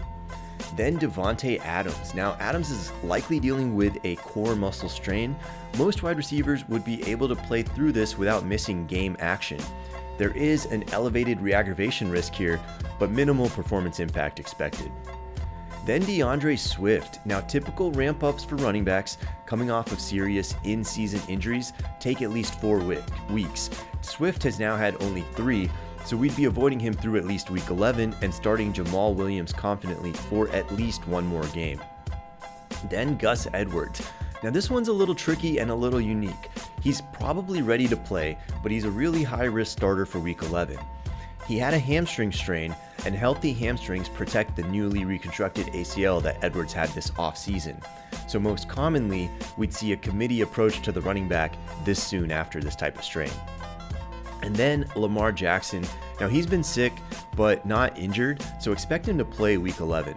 Then Devontae Adams. Now, Adams is likely dealing with a core muscle strain. Most wide receivers would be able to play through this without missing game action. There is an elevated reaggravation risk here, but minimal performance impact expected. Then DeAndre Swift. Now, typical ramp-ups for running backs coming off of serious in-season injuries take at least four weeks. Swift has now had only three, so we'd be avoiding him through at least week eleven and starting Jamal Williams confidently for at least one more game. Then Gus Edwards. Now this one's a little tricky and a little unique. He's probably ready to play, but he's a really high-risk starter for week eleven. He had a hamstring strain, and healthy hamstrings protect the newly reconstructed A C L that Edwards had this offseason. So most commonly, we'd see a committee approach to the running back this soon after this type of strain. And then Lamar Jackson. Now he's been sick, but not injured, so expect him to play week eleven.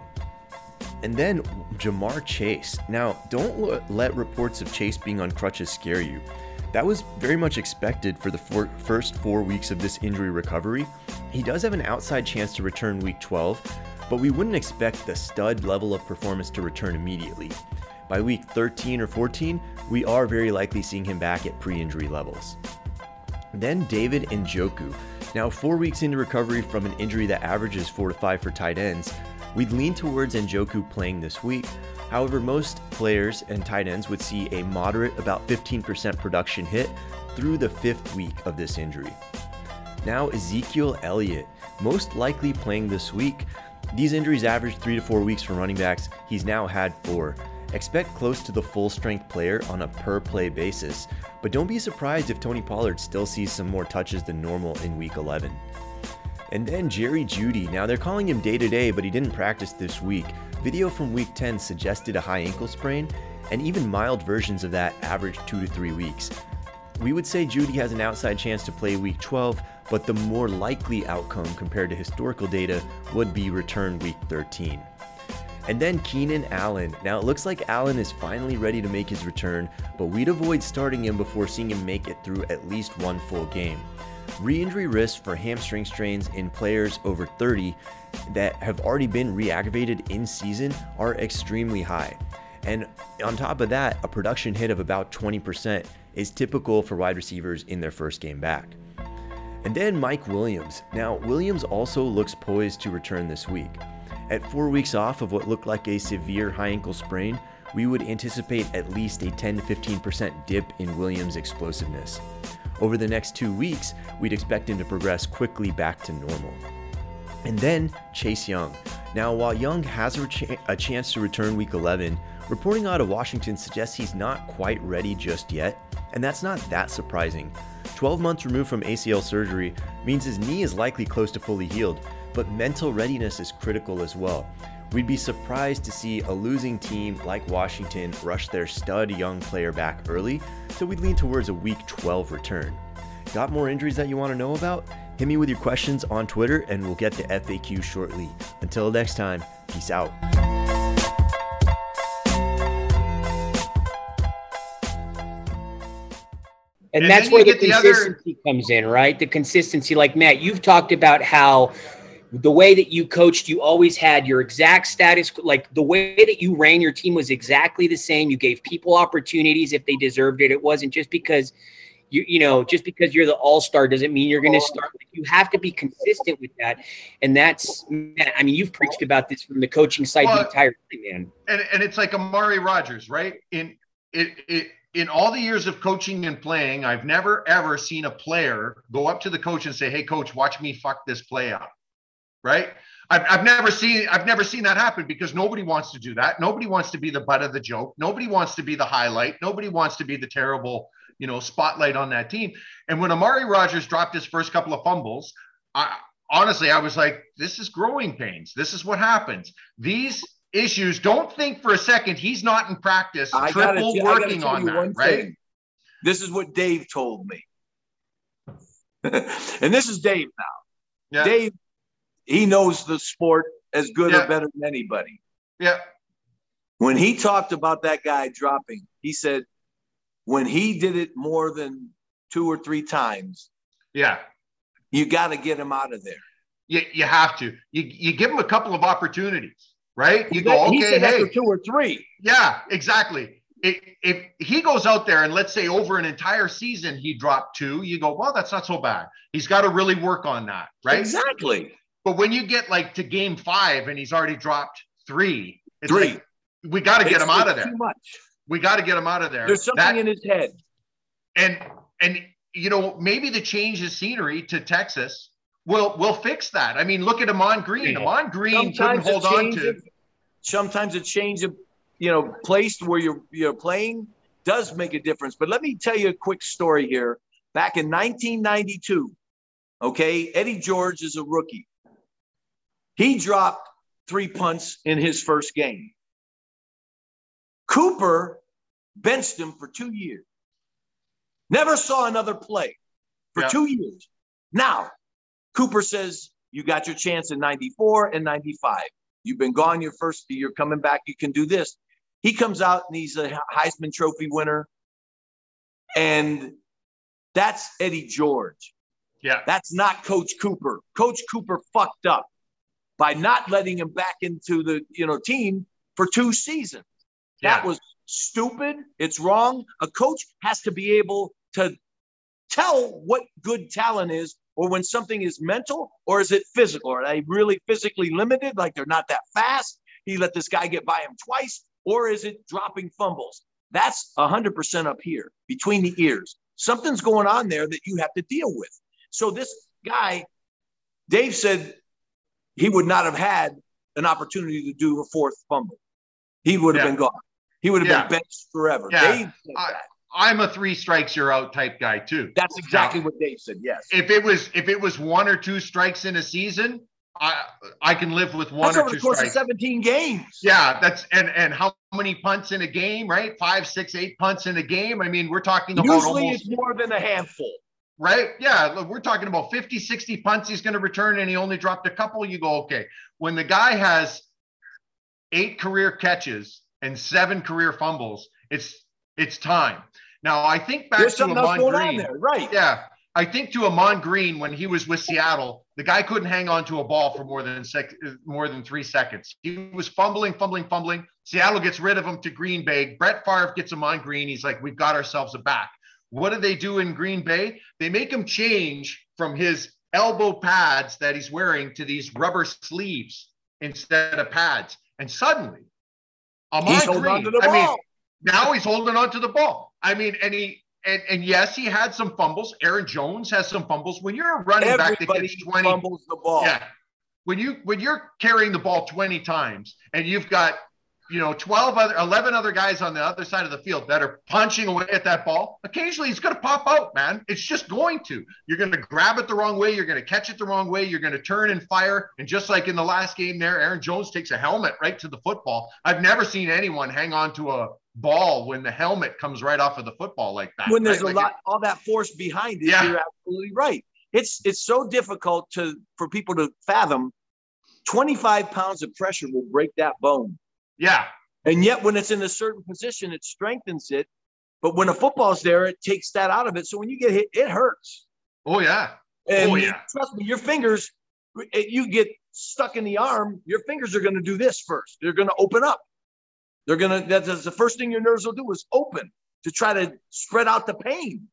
And then Jamar Chase. Now, don't let reports of Chase being on crutches scare you. That was very much expected for the four, first four weeks of this injury recovery. He does have an outside chance to return week twelve, but we wouldn't expect the stud level of performance to return immediately. By week thirteen or fourteen, we are very likely seeing him back at pre-injury levels. Then David Njoku. Now, four weeks into recovery from an injury that averages four to five for tight ends, We'd lean towards Njoku playing this week. However, most players and tight ends would see a moderate, about fifteen percent production hit through the fifth week of this injury. Now, Ezekiel Elliott, most likely playing this week. These injuries average three to four weeks for running backs. He's now had four. Expect close to the full strength player on a per play basis, but don't be surprised if Tony Pollard still sees some more touches than normal in week eleven. And then Jerry Jeudy. Now, they're calling him day to day, but he didn't practice this week. Video from week ten suggested a high ankle sprain, and even mild versions of that average two to three weeks. We would say Jeudy has an outside chance to play week twelve, but the more likely outcome compared to historical data would be return week thirteen. And then Keenan Allen. Now, it looks like Allen is finally ready to make his return, but we'd avoid starting him before seeing him make it through at least one full game. Re-injury risks for hamstring strains in players over thirty that have already been re-aggravated in season are extremely high. And on top of that, a production hit of about twenty percent is typical for wide receivers in their first game back. And then Mike Williams. Now, Williams also looks poised to return this week. At four weeks off of what looked like a severe high ankle sprain, we would anticipate at least a ten to fifteen percent dip in Williams' explosiveness. Over the next two weeks, we'd expect him to progress quickly back to normal. And then Chase Young. Now, while Young has a, ch- a chance to return week eleven, reporting out of Washington suggests he's not quite ready just yet, and that's not that surprising. twelve months removed from A C L surgery means his knee is likely close to fully healed, but mental readiness is critical as well. We'd be surprised to see a losing team like Washington rush their stud young player back early, so we'd lean towards a week twelve return. Got more injuries that you want to know about? Hit me with your questions on Twitter and we'll get to F A Q shortly. Until next time, peace out. And, and that's where the consistency the other... comes in, right? The consistency, like Matt, you've talked about how the way that you coached, you always had your exact status, like the way that you ran your team was exactly the same. You gave people opportunities if they deserved it. It wasn't just because you, you know, just because you're the all-star doesn't mean you're going to start. You have to be consistent with that. And that's, man, I mean, you've preached about this from the coaching side well, the entire time, man. And, and it's like Amari Rodgers, right? In it, it, In all the years of coaching and playing, I've never, ever seen a player go up to the coach and say, hey, coach, watch me fuck this play up, right? I've, I've never seen I've never seen that happen because nobody wants to do that. Nobody wants to be the butt of the joke. Nobody wants to be the highlight. Nobody wants to be the terrible, you know, spotlight on that team. And when Amari Rodgers dropped his first couple of fumbles, I, honestly, I was like, this is growing pains. This is what happens. These issues. Don't think for a second he's not in practice. I triple gotta, working on that, right? Thing. This is what Dave told me, and this is Dave now. Yeah. Dave, he knows the sport as good yeah. or better than anybody. Yeah. When he talked about that guy dropping, he said when he did it more than two or three times, yeah, you got to get him out of there. You you have to. You you give him a couple of opportunities. Right? You go, okay, hey. Two or three. Yeah, exactly. If, if he goes out there and let's say over an entire season he dropped two, you go, well, that's not so bad. He's got to really work on that, right? Exactly. But when you get like to game five and he's already dropped three, it's three. Like, we got to get him out of there. Too much. We got to get him out of there. There's something that, in his head. And, and you know, maybe the change of scenery to Texas We'll we'll fix that. I mean, look at Ahman Green. Yeah. Ahman Green sometimes couldn't hold on to. Of, sometimes a change of, you know, place where you're you're playing does make a difference. But let me tell you a quick story here. Back in nineteen ninety-two, okay, Eddie George is a rookie. He dropped three punts in his first game. Cooper benched him for two years. Never saw another play for yeah. two years. Now. Cooper says, you got your chance in ninety-four and ninety-five. You've been gone your first, you're coming back, you can do this. He comes out and he's a Heisman Trophy winner. And that's Eddie George. Yeah. That's not Coach Cooper. Coach Cooper fucked up by not letting him back into the, you know, team for two seasons. Yeah. That was stupid. It's wrong. A coach has to be able to tell what good talent is or when something is mental, or is it physical? Are they really physically limited? Like they're not that fast. He let this guy get by him twice. Or is it dropping fumbles? That's one hundred percent up here between the ears. Something's going on there that you have to deal with. So this guy, Dave said he would not have had an opportunity to do a fourth fumble. He would have yeah. been gone. He would have yeah. been benched forever. Yeah. Dave said I, that. I'm a three strikes, you're out type guy too. That's exactly now, what Dave said. Yes. If it was, if it was one or two strikes in a season, I I can live with one that's or over two the course strikes. Of seventeen games. Yeah, that's and and how many punts in a game, right? Five, six, eight punts in a game. I mean, we're talking about usually almost, it's more than a handful. Right? Yeah, look, we're talking about fifty, sixty punts he's going to return, and he only dropped a couple. You go, okay. When the guy has eight career catches and seven career fumbles, it's it's time. Now, I think back There's to Ahman Green. There, right. Yeah. I think to Ahman Green, when he was with Seattle, the guy couldn't hang on to a ball for more than sec- more than three seconds. He was fumbling, fumbling, fumbling. Seattle gets rid of him to Green Bay. Brett Favre gets Ahman Green. He's like, we've got ourselves a back. What do they do in Green Bay? They make him change from his elbow pads that he's wearing to these rubber sleeves instead of pads. And suddenly, Ahman Green, I ball. mean, now he's holding on to the ball. I mean, and he and, and yes, he had some fumbles. Aaron Jones has some fumbles. When you're a running Everybody back that gets twenty fumbles the ball. Yeah. When you when you're carrying the ball twenty times and you've got, you know, twelve other, eleven other guys on the other side of the field that are punching away at that ball. Occasionally it's going to pop out, man. It's just going to, you're going to grab it the wrong way. You're going to catch it the wrong way. You're going to turn and fire. And just like in the last game there, Aaron Jones takes a helmet right to the football. I've never seen anyone hang on to a ball when the helmet comes right off of the football like that. When there's right? a like lot, it, all that force behind it, yeah. You're absolutely right. It's, it's so difficult to, for people to fathom. twenty-five pounds of pressure will break that bone. Yeah. And yet when it's in a certain position, it strengthens it. But when a football's there, it takes that out of it. So when you get hit, it hurts. Oh, yeah. And oh, yeah. Trust me, your fingers, you get stuck in the arm, your fingers are going to do this first. They're going to open up. They're going to, that's the first thing your nerves will do is open to try to spread out the pain.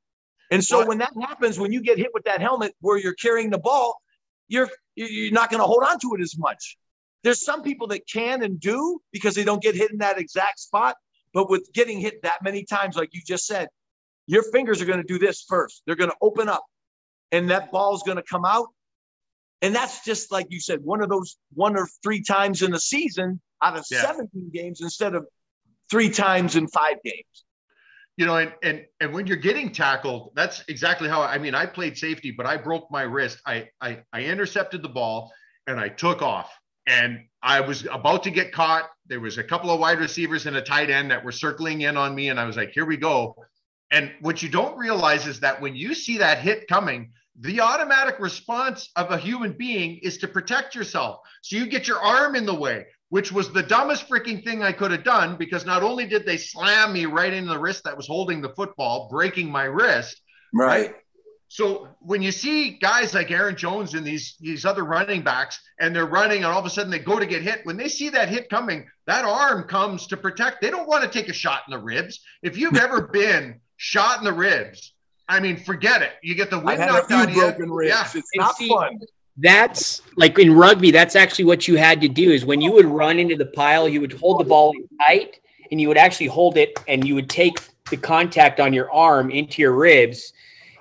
And so what? when that happens, when you get hit with that helmet where you're carrying the ball, you're you're not going to hold on to it as much. There's some people that can and do because they don't get hit in that exact spot. But with getting hit that many times, like you just said, your fingers are going to do this first. They're going to open up and that ball is going to come out. And that's just like you said, one of those one or three times in a season out of yeah. seventeen games instead of three times in five games. You know, and, and, and when you're getting tackled, that's exactly how, I mean, I played safety, but I broke my wrist. I, I, I intercepted the ball and I took off. And I was about to get caught. There was a couple of wide receivers and a tight end that were circling in on me. And I was like, here we go. And what you don't realize is that when you see that hit coming, the automatic response of a human being is to protect yourself. So you get your arm in the way, which was the dumbest freaking thing I could have done, because not only did they slam me right in the wrist that was holding the football, breaking my wrist. Right. right? So when you see guys like Aaron Jones and these, these other running backs, and they're running and all of a sudden they go to get hit, when they see that hit coming, that arm comes to protect. They don't want to take a shot in the ribs. If you've ever been shot in the ribs, I mean, forget it. You get the wind knocked out of you. Ribs. Yeah. It's not see, fun. That's like in rugby, that's actually what you had to do is when you would run into the pile, you would hold the ball tight and you would actually hold it and you would take the contact on your arm into your ribs.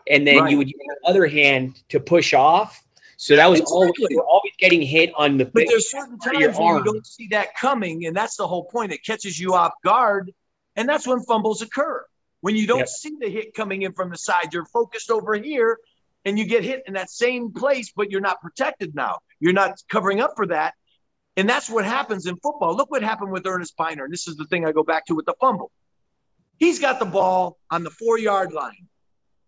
And then right. you would use the other hand to push off. So that was exactly. always, you were always getting hit on the. But there's certain times when you don't see that coming, and that's the whole point. It catches you off guard, and that's when fumbles occur. When you don't yep. see the hit coming in from the side, you're focused over here, and you get hit in that same place, but you're not protected now. You're not covering up for that, and that's what happens in football. Look what happened with Ernest Biner, and this is the thing I go back to with the fumble. He's got the ball on the four-yard line.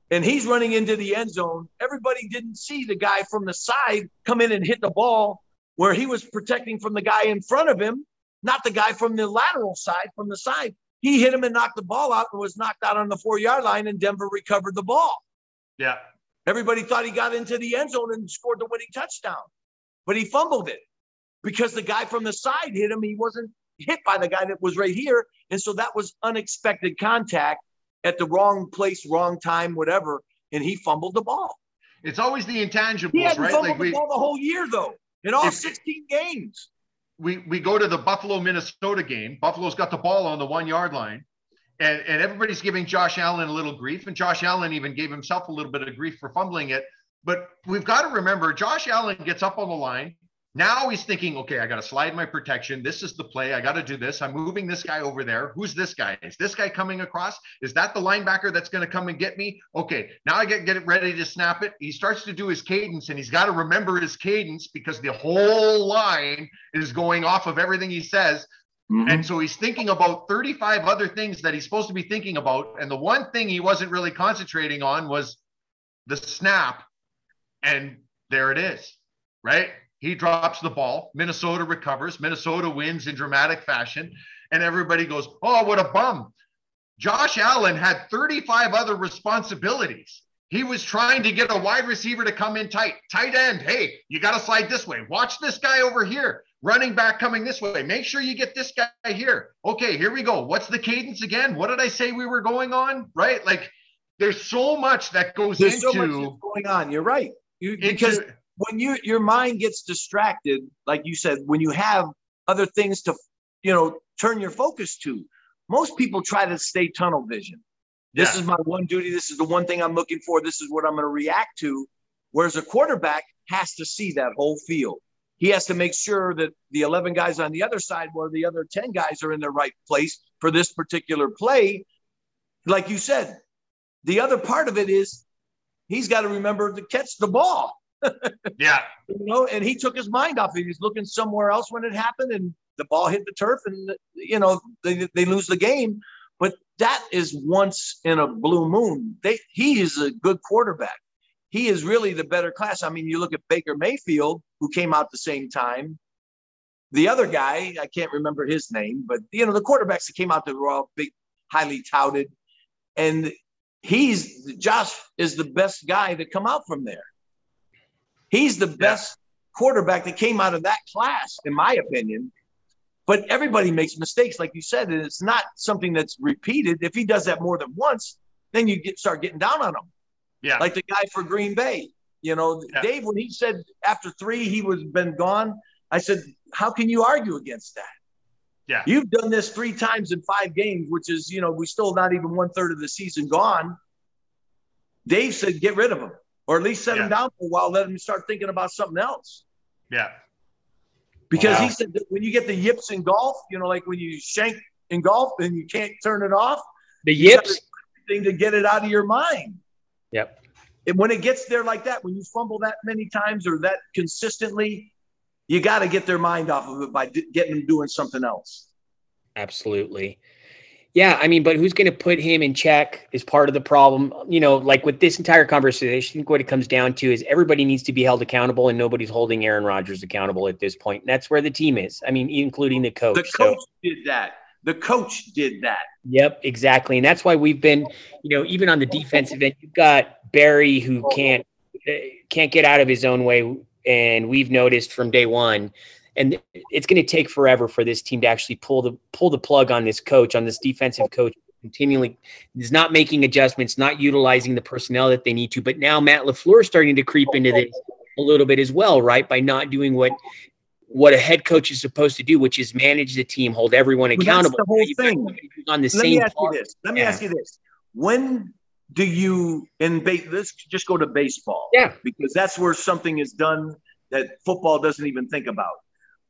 And he's running into the end zone. Everybody didn't see the guy from the side come in and hit the ball where he was protecting from the guy in front of him, not the guy from the lateral side, from the side. He hit him and knocked the ball out and was knocked out on the four-yard line, and Denver recovered the ball. Yeah. Everybody thought he got into the end zone and scored the winning touchdown, but he fumbled it because the guy from the side hit him. He wasn't hit by the guy that was right here, and so that was unexpected contact. At the wrong place, wrong time, whatever, and he fumbled the ball. It's always the intangibles, he hasn't right? Fumbled like we, the ball the whole year, though, in all if, sixteen games. We we go to the Buffalo Minnesota game. Buffalo's got the ball on the one yard line, and and everybody's giving Josh Allen a little grief, and Josh Allen even gave himself a little bit of grief for fumbling it. But we've got to remember, Josh Allen gets up on the line. Now he's thinking, okay, I got to slide my protection. This is the play. I got to do this. I'm moving this guy over there. Who's this guy? Is this guy coming across? Is that the linebacker that's going to come and get me? Okay, now I get, get ready to snap it. He starts to do his cadence, and he's got to remember his cadence because the whole line is going off of everything he says. Mm-hmm. And so he's thinking about thirty-five other things that he's supposed to be thinking about. And the one thing he wasn't really concentrating on was the snap. And there it is, right? He drops the ball. Minnesota recovers. Minnesota wins in dramatic fashion. And everybody goes, oh, what a bum. Josh Allen had thirty-five other responsibilities. He was trying to get a wide receiver to come in tight. Tight end, hey, you got to slide this way. Watch this guy over here. Running back coming this way. Make sure you get this guy here. Okay, here we go. What's the cadence again? What did I say we were going on? Right? Like, there's so much that goes there's into. There's so much that's going on. You're right. You, into, because. When you your mind gets distracted, like you said, when you have other things to, you know, turn your focus to, most people try to stay tunnel vision. This yeah. is my one duty. This is the one thing I'm looking for. This is what I'm going to react to. Whereas a quarterback has to see that whole field. He has to make sure that the eleven guys on the other side, where the other ten guys are in their right place for this particular play. Like you said, the other part of it is he's got to remember to catch the ball. Yeah. You know, and he took his mind off it. He's looking somewhere else when it happened, and the ball hit the turf, and, you know, they, they lose the game. But that is once in a blue moon. They, he is a good quarterback. He is really the better class. I mean, you look at Baker Mayfield, who came out the same time. The other guy, I can't remember his name, but, you know, the quarterbacks that came out that were all big, highly touted. And he's Josh is the best guy to come out from there. He's the best yeah. quarterback that came out of that class, in my opinion. But everybody makes mistakes, like you said, and it's not something that's repeated. If he does that more than once, then you get start getting down on him. Yeah, like the guy for Green Bay. You know, yeah. Dave, when he said after three he was been gone, I said, how can you argue against that? Yeah, you've done this three times in five games, which is, you know, we still not even one third of the season gone. Dave said, get rid of him. Or at least set yeah. him down for a while, let him start thinking about something else. Yeah. Because wow. he said that when you get the yips in golf, you know, like when you shank in golf and you can't turn it off. The yips. Thing to get it out of your mind. Yep. And when it gets there like that, when you fumble that many times or that consistently, you got to get their mind off of it by d- getting them doing something else. Absolutely. Yeah, I mean, but who's going to put him in check is part of the problem. You know, like with this entire conversation, I think what it comes down to is everybody needs to be held accountable, and nobody's holding Aaron Rodgers accountable at this point. And that's where the team is. I mean, including the coach. The coach so. did that. The coach did that. Yep, exactly. And that's why we've been, you know, even on the defensive end, you've got Barry who can't can't get out of his own way. And we've noticed from day one. And it's going to take forever for this team to actually pull the pull the plug on this coach, on this defensive coach, continually is not making adjustments, not utilizing the personnel that they need to. But now Matt LaFleur is starting to creep into this a little bit as well, right, by not doing what what a head coach is supposed to do, which is manage the team, hold everyone accountable. Well, that's the whole thing. On the Let same me ask part. you this. Let me yeah. ask you this. When do you – and let's just go to baseball. Yeah. Because that's where something is done that football doesn't even think about.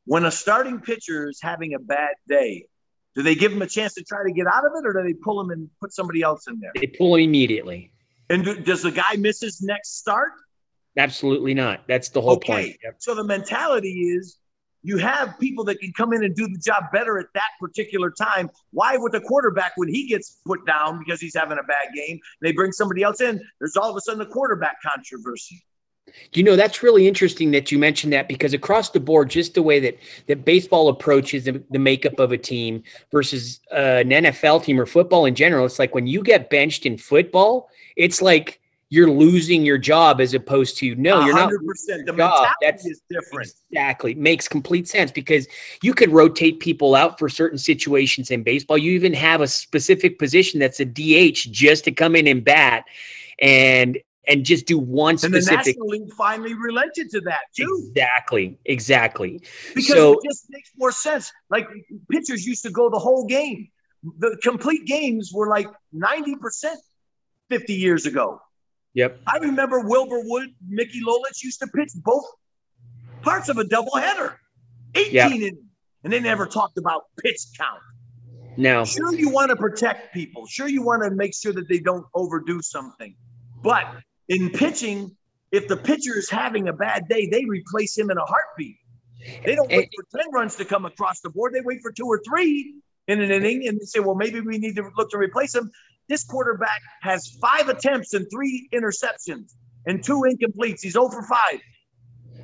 When a starting pitcher is having a bad day, do they give him a chance to try to get out of it, or do they pull him and put somebody else in there? They pull him immediately. And do, does the guy miss his next start? Absolutely not. That's the whole okay. point. Yep. So the mentality is you have people that can come in and do the job better at that particular time. Why would the quarterback, when he gets put down because he's having a bad game, they bring somebody else in, there's all of a sudden a quarterback controversy. You know, that's really interesting that you mentioned that, because across the board, just the way that, that baseball approaches the, the makeup of a team versus uh, an N F L team or football in general, it's like when you get benched in football, it's like you're losing your job as opposed to, no, you're not. one hundred percent losing your job. That's is different. Exactly. Makes complete sense, because you could rotate people out for certain situations in baseball. You even have a specific position that's a D H just to come in and bat. And and just do one specific. And the National League finally relented to that too. Exactly, exactly. Because so, it just makes more sense. Like pitchers used to go the whole game. The complete games were like ninety percent fifty years ago. Yep. I remember Wilbur Wood, Mickey Lolich used to pitch both parts of a doubleheader, eighteen yep. innings, and they never talked about pitch count. No. Sure, you want to protect people. Sure, you want to make sure that they don't overdo something. But in pitching, if the pitcher is having a bad day, they replace him in a heartbeat. They don't wait for ten runs to come across the board. They wait for two or three in an inning and they say, well, maybe we need to look to replace him. This quarterback has five attempts and three interceptions and two incompletes. He's zero for five.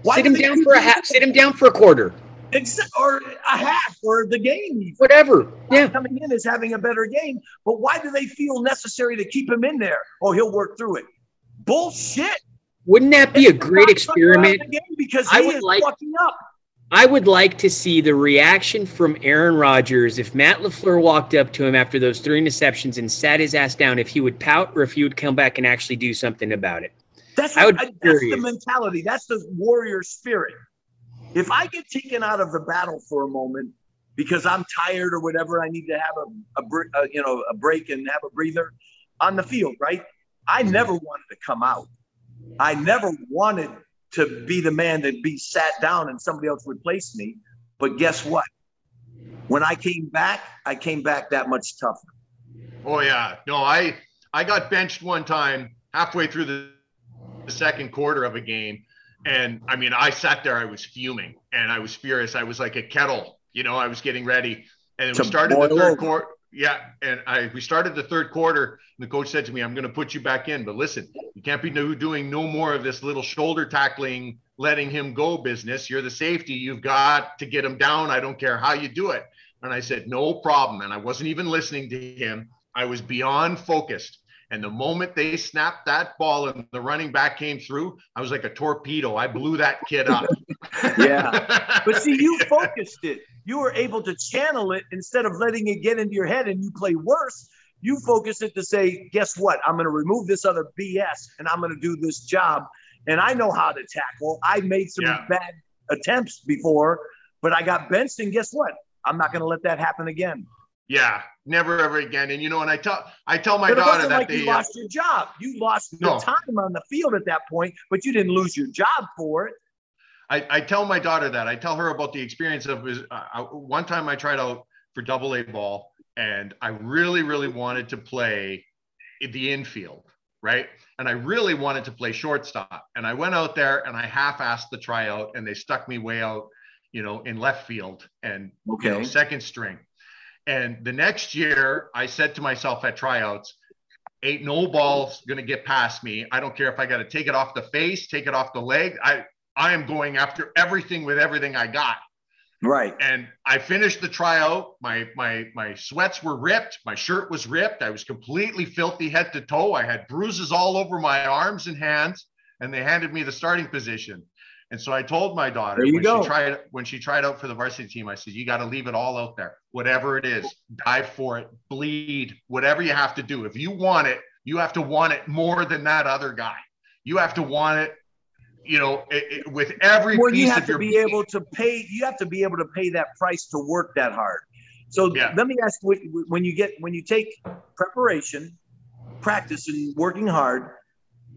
Why sit him down for a half. Sit him down for a quarter. Except, or a half, or the game. Whatever. Yeah. Coming in is having a better game. But why do they feel necessary to keep him in there? Oh, he'll work through it. Bullshit. Wouldn't that be it's a great experiment? Because he I would is like, fucking up. I would like to see the reaction from Aaron Rodgers if Matt LaFleur walked up to him after those three interceptions and sat his ass down, if he would pout or if he would come back and actually do something about it. That's, I would I, that's the mentality. That's the warrior spirit. If I get taken out of the battle for a moment because I'm tired or whatever, I need to have a, a, a you know a break and have a breather on the field, right? I never wanted to come out. I never wanted to be the man that be sat down and somebody else replaced me. But guess what? When I came back, I came back that much tougher. Oh yeah, no, I I got benched one time halfway through the, the second quarter of a game. And I mean, I sat there, I was fuming and I was furious. I was like a kettle, you know, I was getting ready. And we started the third quarter. Yeah. And I, we started the third quarter and the coach said to me, I'm going to put you back in, but listen, you can't be no, doing no more of this little shoulder tackling, letting him go business. You're the safety. You've got to get him down. I don't care how you do it. And I said, no problem. And I wasn't even listening to him. I was beyond focused. And the moment they snapped that ball and the running back came through, I was like a torpedo. I blew that kid up. Yeah. But see, you focused it. You were able to channel it instead of letting it get into your head and you play worse. You focus it to say, guess what? I'm going to remove this other B S and I'm going to do this job. And I know how to tackle. I made some yeah. bad attempts before, but I got benched. And guess what? I'm not going to let that happen again. Yeah, never ever again. And you know, and I tell I tell my but daughter it wasn't that like they, you lost your job. You lost no. your time on the field at that point, but you didn't lose your job for it. I, I tell my daughter that. I tell her about the experience of uh, one time I tried out for double A ball, and I really, really wanted to play in the infield, right? And I really wanted to play shortstop. And I went out there and I half-assed the tryout, and they stuck me way out, you know, in left field and okay. you know, second string. And the next year, I said to myself at tryouts, ain't no ball's going to get past me. I don't care if I got to take it off the face, take it off the leg. I, I am going after everything with everything I got. Right. And I finished the tryout. My, my, my sweats were ripped. My shirt was ripped. I was completely filthy head to toe. I had bruises all over my arms and hands, and they handed me the starting position. And so I told my daughter when go. she tried when she tried out for the varsity team, I said, you got to leave it all out there. Whatever it is, dive for it, bleed, whatever you have to do. If you want it, you have to want it more than that other guy. You have to want it, you know, it, it, with every well, piece you have of to your be being. able to pay. You have to be able to pay that price to work that hard. So yeah. let me ask, when you get when you take preparation, practice and working hard,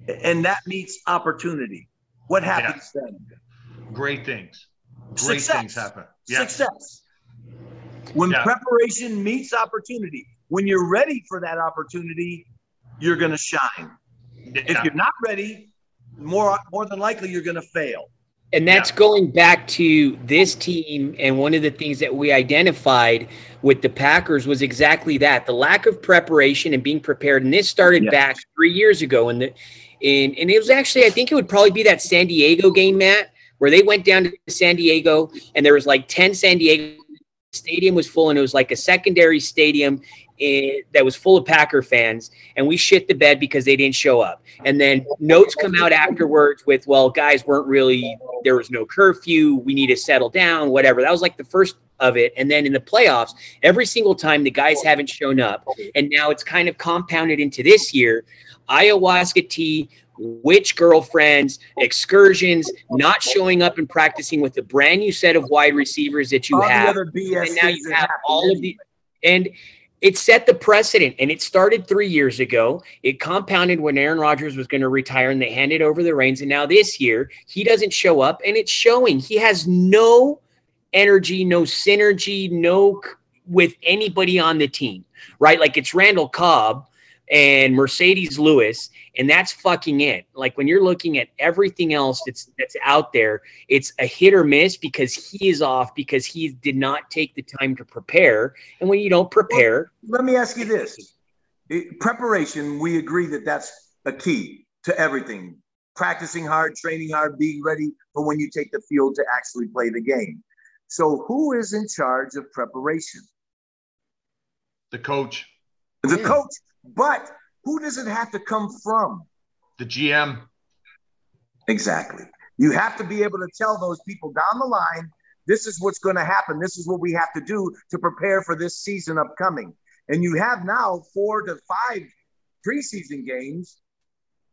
and that meets opportunity. What happens yeah. then? Great things. Great Success. things happen. Yeah. Success. When yeah. preparation meets opportunity, when you're ready for that opportunity, you're going to shine. Yeah. If you're not ready, more more than likely you're going to fail. And that's yeah. going back to this team, and one of the things that we identified with the Packers was exactly that, the lack of preparation and being prepared. And this started yeah. back three years ago in the – And, and it was actually, I think it would probably be that San Diego game, Matt, where they went down to San Diego and there was like ten San Diego stadium was full. And it was like a secondary stadium in, that was full of Packer fans. And we shit the bed because they didn't show up. And then notes come out afterwards with, well, guys weren't really, there was no curfew. We need to settle down, whatever. That was like the first of it. And then in the playoffs, every single time the guys haven't shown up. And now it's kind of compounded into this year. Ayahuasca tea witch girlfriends, excursions, not showing up and practicing with the brand new set of wide receivers that you all have. The other B S and now you have all of the and it set the precedent, and it started three years ago. It compounded when Aaron Rodgers was going to retire, and they handed over the reins. And now this year, he doesn't show up, and it's showing. He has no energy, no synergy, no with anybody on the team, right? Like, it's Randall Cobb and Mercedes Lewis, and that's fucking it. Like, when you're looking at everything else that's that's out there, it's a hit or miss because he is off, because he did not take the time to prepare. And when you don't prepare, well, let me ask you this: preparation. We agree that that's a key to everything. Practicing hard, training hard, being ready for when you take the field to actually play the game. So, who is in charge of preparation? The coach. The yeah. coach. But who does it have to come from? The G M. Exactly. You have to be able to tell those people down the line, this is what's going to happen. This is what we have to do to prepare for this season upcoming. And you have now four to five preseason games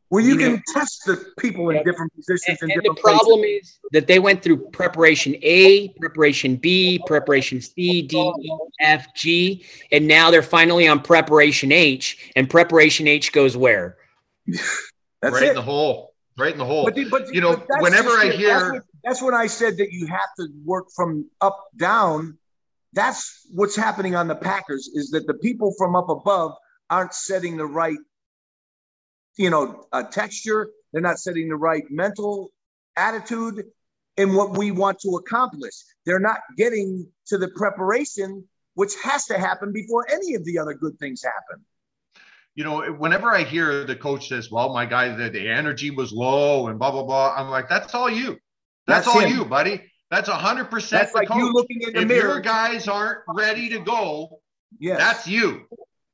where you yeah. can test the people in different positions. And, and, and different the problem places. Is that they went through preparation A, preparation B, preparation C, D, E, F, G, and now they're finally on preparation H, and preparation H goes where? That's right it. in the hole. Right in the hole. But, but, you know, but whenever I it. hear... That's, what, that's when I said that you have to work from up down. That's what's happening on the Packers, is that the people from up above aren't setting the right you know, uh, texture. They're not setting the right mental attitude in what we want to accomplish. They're not getting to the preparation, which has to happen before any of the other good things happen. You know, whenever I hear the coach says, well, my guy, the, the energy was low and blah, blah, blah. I'm like, that's all you. That's, that's all him. you, buddy. That's one hundred percent that's the like coach. You looking in the if mirror. Your guys aren't ready to go, yes. that's you.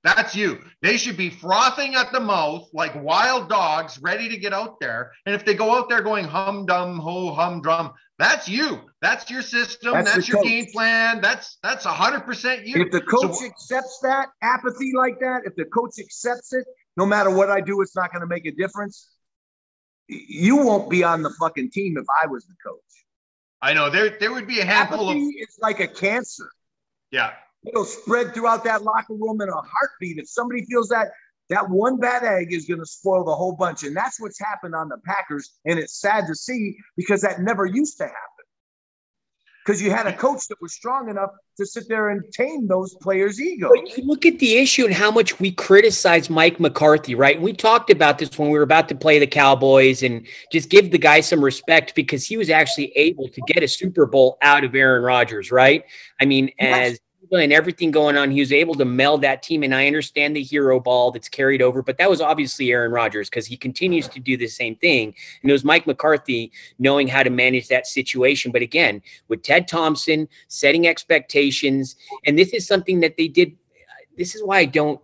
That's you. They should be frothing at the mouth like wild dogs ready to get out there. And if they go out there going hum, dum, ho, hum, drum, that's you. That's your system. That's, that's your coach. game plan. That's that's one hundred percent you. If the coach so, accepts that, apathy like that, if the coach accepts it, no matter what I do, it's not going to make a difference. You won't be on the fucking team if I was the coach. I know. There, there would be a handful apathy of – it's like a cancer. Yeah. It'll spread throughout that locker room in a heartbeat. If somebody feels that, that one bad egg is going to spoil the whole bunch. And that's what's happened on the Packers. And it's sad to see because that never used to happen. Because you had a coach that was strong enough to sit there and tame those players' egos. You look at the issue and how much we criticize Mike McCarthy, right? And we talked about this when we were about to play the Cowboys, and just give the guy some respect because he was actually able to get a Super Bowl out of Aaron Rodgers, right? I mean, as... Yes. and everything going on, he was able to meld that team. And I understand the hero ball that's carried over, but that was obviously Aaron Rodgers because he continues to do the same thing. And it was Mike McCarthy knowing how to manage that situation. But again, with Ted Thompson setting expectations, and this is something that they did. This is why I don't,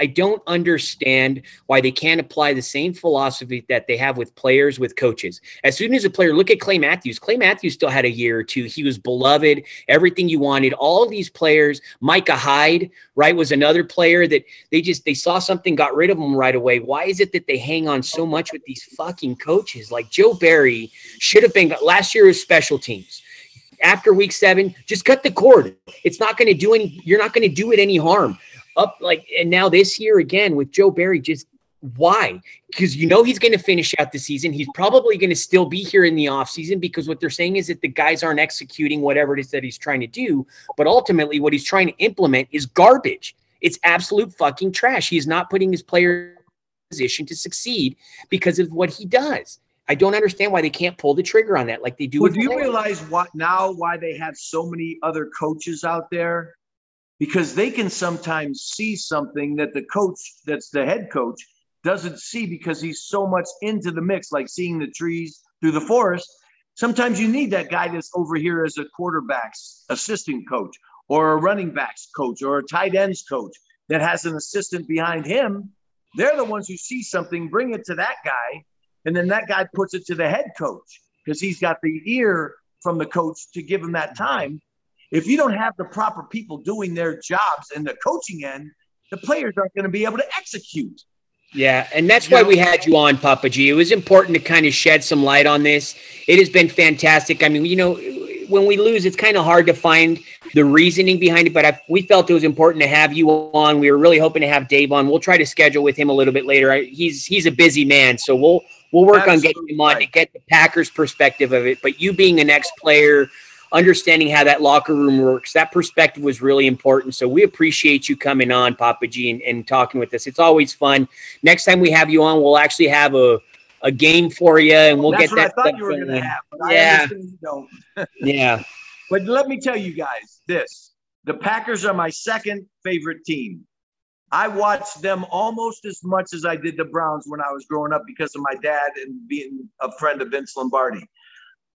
I don't understand why they can't apply the same philosophy that they have with players, with coaches. As soon as a player, look at Clay Matthews. Clay Matthews still had a year or two. He was beloved, everything you wanted. All of these players, Micah Hyde, right, was another player that they just, they saw something, got rid of him right away. Why is it that they hang on so much with these fucking coaches? Like Joe Barry should have been, last year was special teams. After week seven, just cut the cord. It's not going to do any, you're not going to do it any harm. Up like and now this year again with Joe Barry, just why? Because you know he's going to finish out the season. He's probably going to still be here in the offseason because what they're saying is that the guys aren't executing whatever it is that he's trying to do. But ultimately, what he's trying to implement is garbage. It's absolute fucking trash. He's not putting his player in a position to succeed because of what he does. I don't understand why they can't pull the trigger on that like they do. Well, do you players. realize what now why they have so many other coaches out there? Because they can sometimes see something that the coach, that's the head coach, doesn't see because he's so much into the mix, like seeing the trees through the forest. Sometimes you need that guy that's over here as a quarterback's assistant coach or a running back's coach or a tight end's coach that has an assistant behind him. They're the ones who see something, bring it to that guy, and then that guy puts it to the head coach because he's got the ear from the coach to give him that time. If you don't have the proper people doing their jobs in the coaching end, the players aren't going to be able to execute. Yeah, and that's why we had you on, Papa G. It was important to kind of shed some light on this. It has been fantastic. I mean, you know, when we lose, it's kind of hard to find the reasoning behind it, but I, we felt it was important to have you on. We were really hoping to have Dave on. We'll try to schedule with him a little bit later. I, he's he's a busy man, so we'll we'll work Absolutely. on getting him on to get the Packers' perspective of it. But you being an ex-player, understanding how that locker room works, that perspective was really important. So we appreciate you coming on, Papa G, and, and talking with us. It's always fun. Next time we have you on, we'll actually have a, a game for you, and we'll That's get that. That's what I thought you were going to have, but yeah. I understand you don't. Yeah. But let me tell you guys this. The Packers are my second favorite team. I watched them almost as much as I did the Browns when I was growing up because of my dad and being a friend of Vince Lombardi.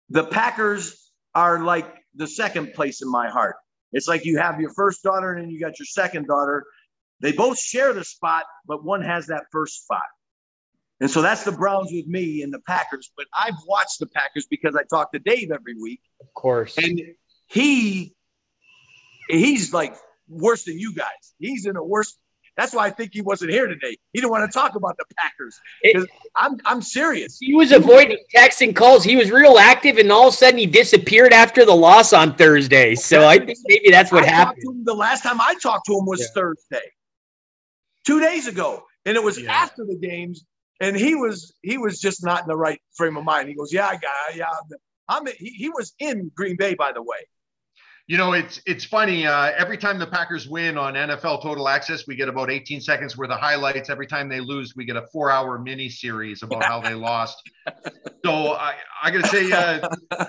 The Packers are like the second place in my heart. It's like you have your first daughter and then you got your second daughter. They both share the spot, but one has that first spot. And so that's the Browns with me and the Packers. But I've watched the Packers because I talk to Dave every week. Of course. And he, he's like worse than you guys. He's in a worse. That's why I think he wasn't here today. He didn't want to talk about the Packers. It, I'm I'm serious. He was avoiding texts and calls. He was real active, and all of a sudden he disappeared after the loss on Thursday. So I think maybe that's what I happened. To him, the last time I talked to him was yeah. Thursday, two days ago, and it was yeah. after the games. And he was he was just not in the right frame of mind. He goes, "Yeah, I got, yeah, I'm." He, he was in Green Bay, by the way. You know, it's it's funny. Uh, every time the Packers win on N F L Total Access, we get about eighteen seconds worth of highlights. Every time they lose, we get a four-hour mini-series about how they lost. So I, I got to say, uh,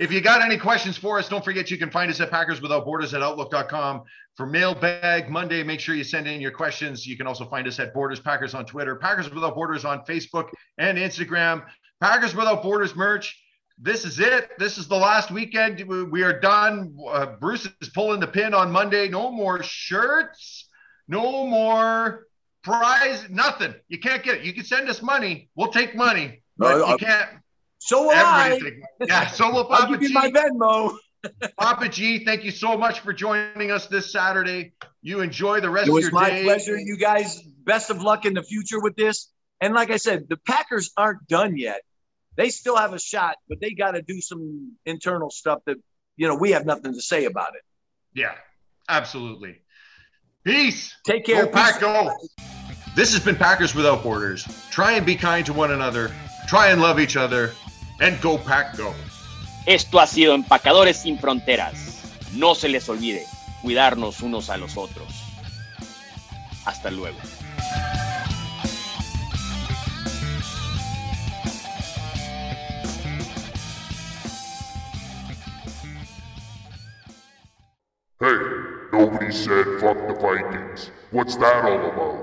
if you got any questions for us, don't forget you can find us at Packers Without Borders at Outlook dot com. For Mailbag Monday, make sure you send in your questions. You can also find us at Borders Packers on Twitter, Packers Without Borders on Facebook and Instagram, Packers Without Borders merch. This is it. This is the last weekend. We are done. Uh, Bruce is pulling the pin on Monday. No more shirts. No more prize. Nothing. You can't get it. You can send us money. We'll take money. But uh, you can't. So will I. Yeah, so will Papa I'll give G. you my Venmo. Papa G, thank you so much for joining us this Saturday. You enjoy the rest of your day. It was my pleasure, you guys. Best of luck in the future with this. And like I said, the Packers aren't done yet. They still have a shot, but they got to do some internal stuff that, you know, we have nothing to say about it. Yeah, absolutely. Peace. Take care. Go Pack, go. This has been Packers Without Borders. Try and be kind to one another. Try and love each other. And go Pack, go. Esto ha sido Empacadores Sin Fronteras. No se les olvide cuidarnos unos a los otros. Hasta luego. Hey, nobody said fuck the Vikings. What's that all about?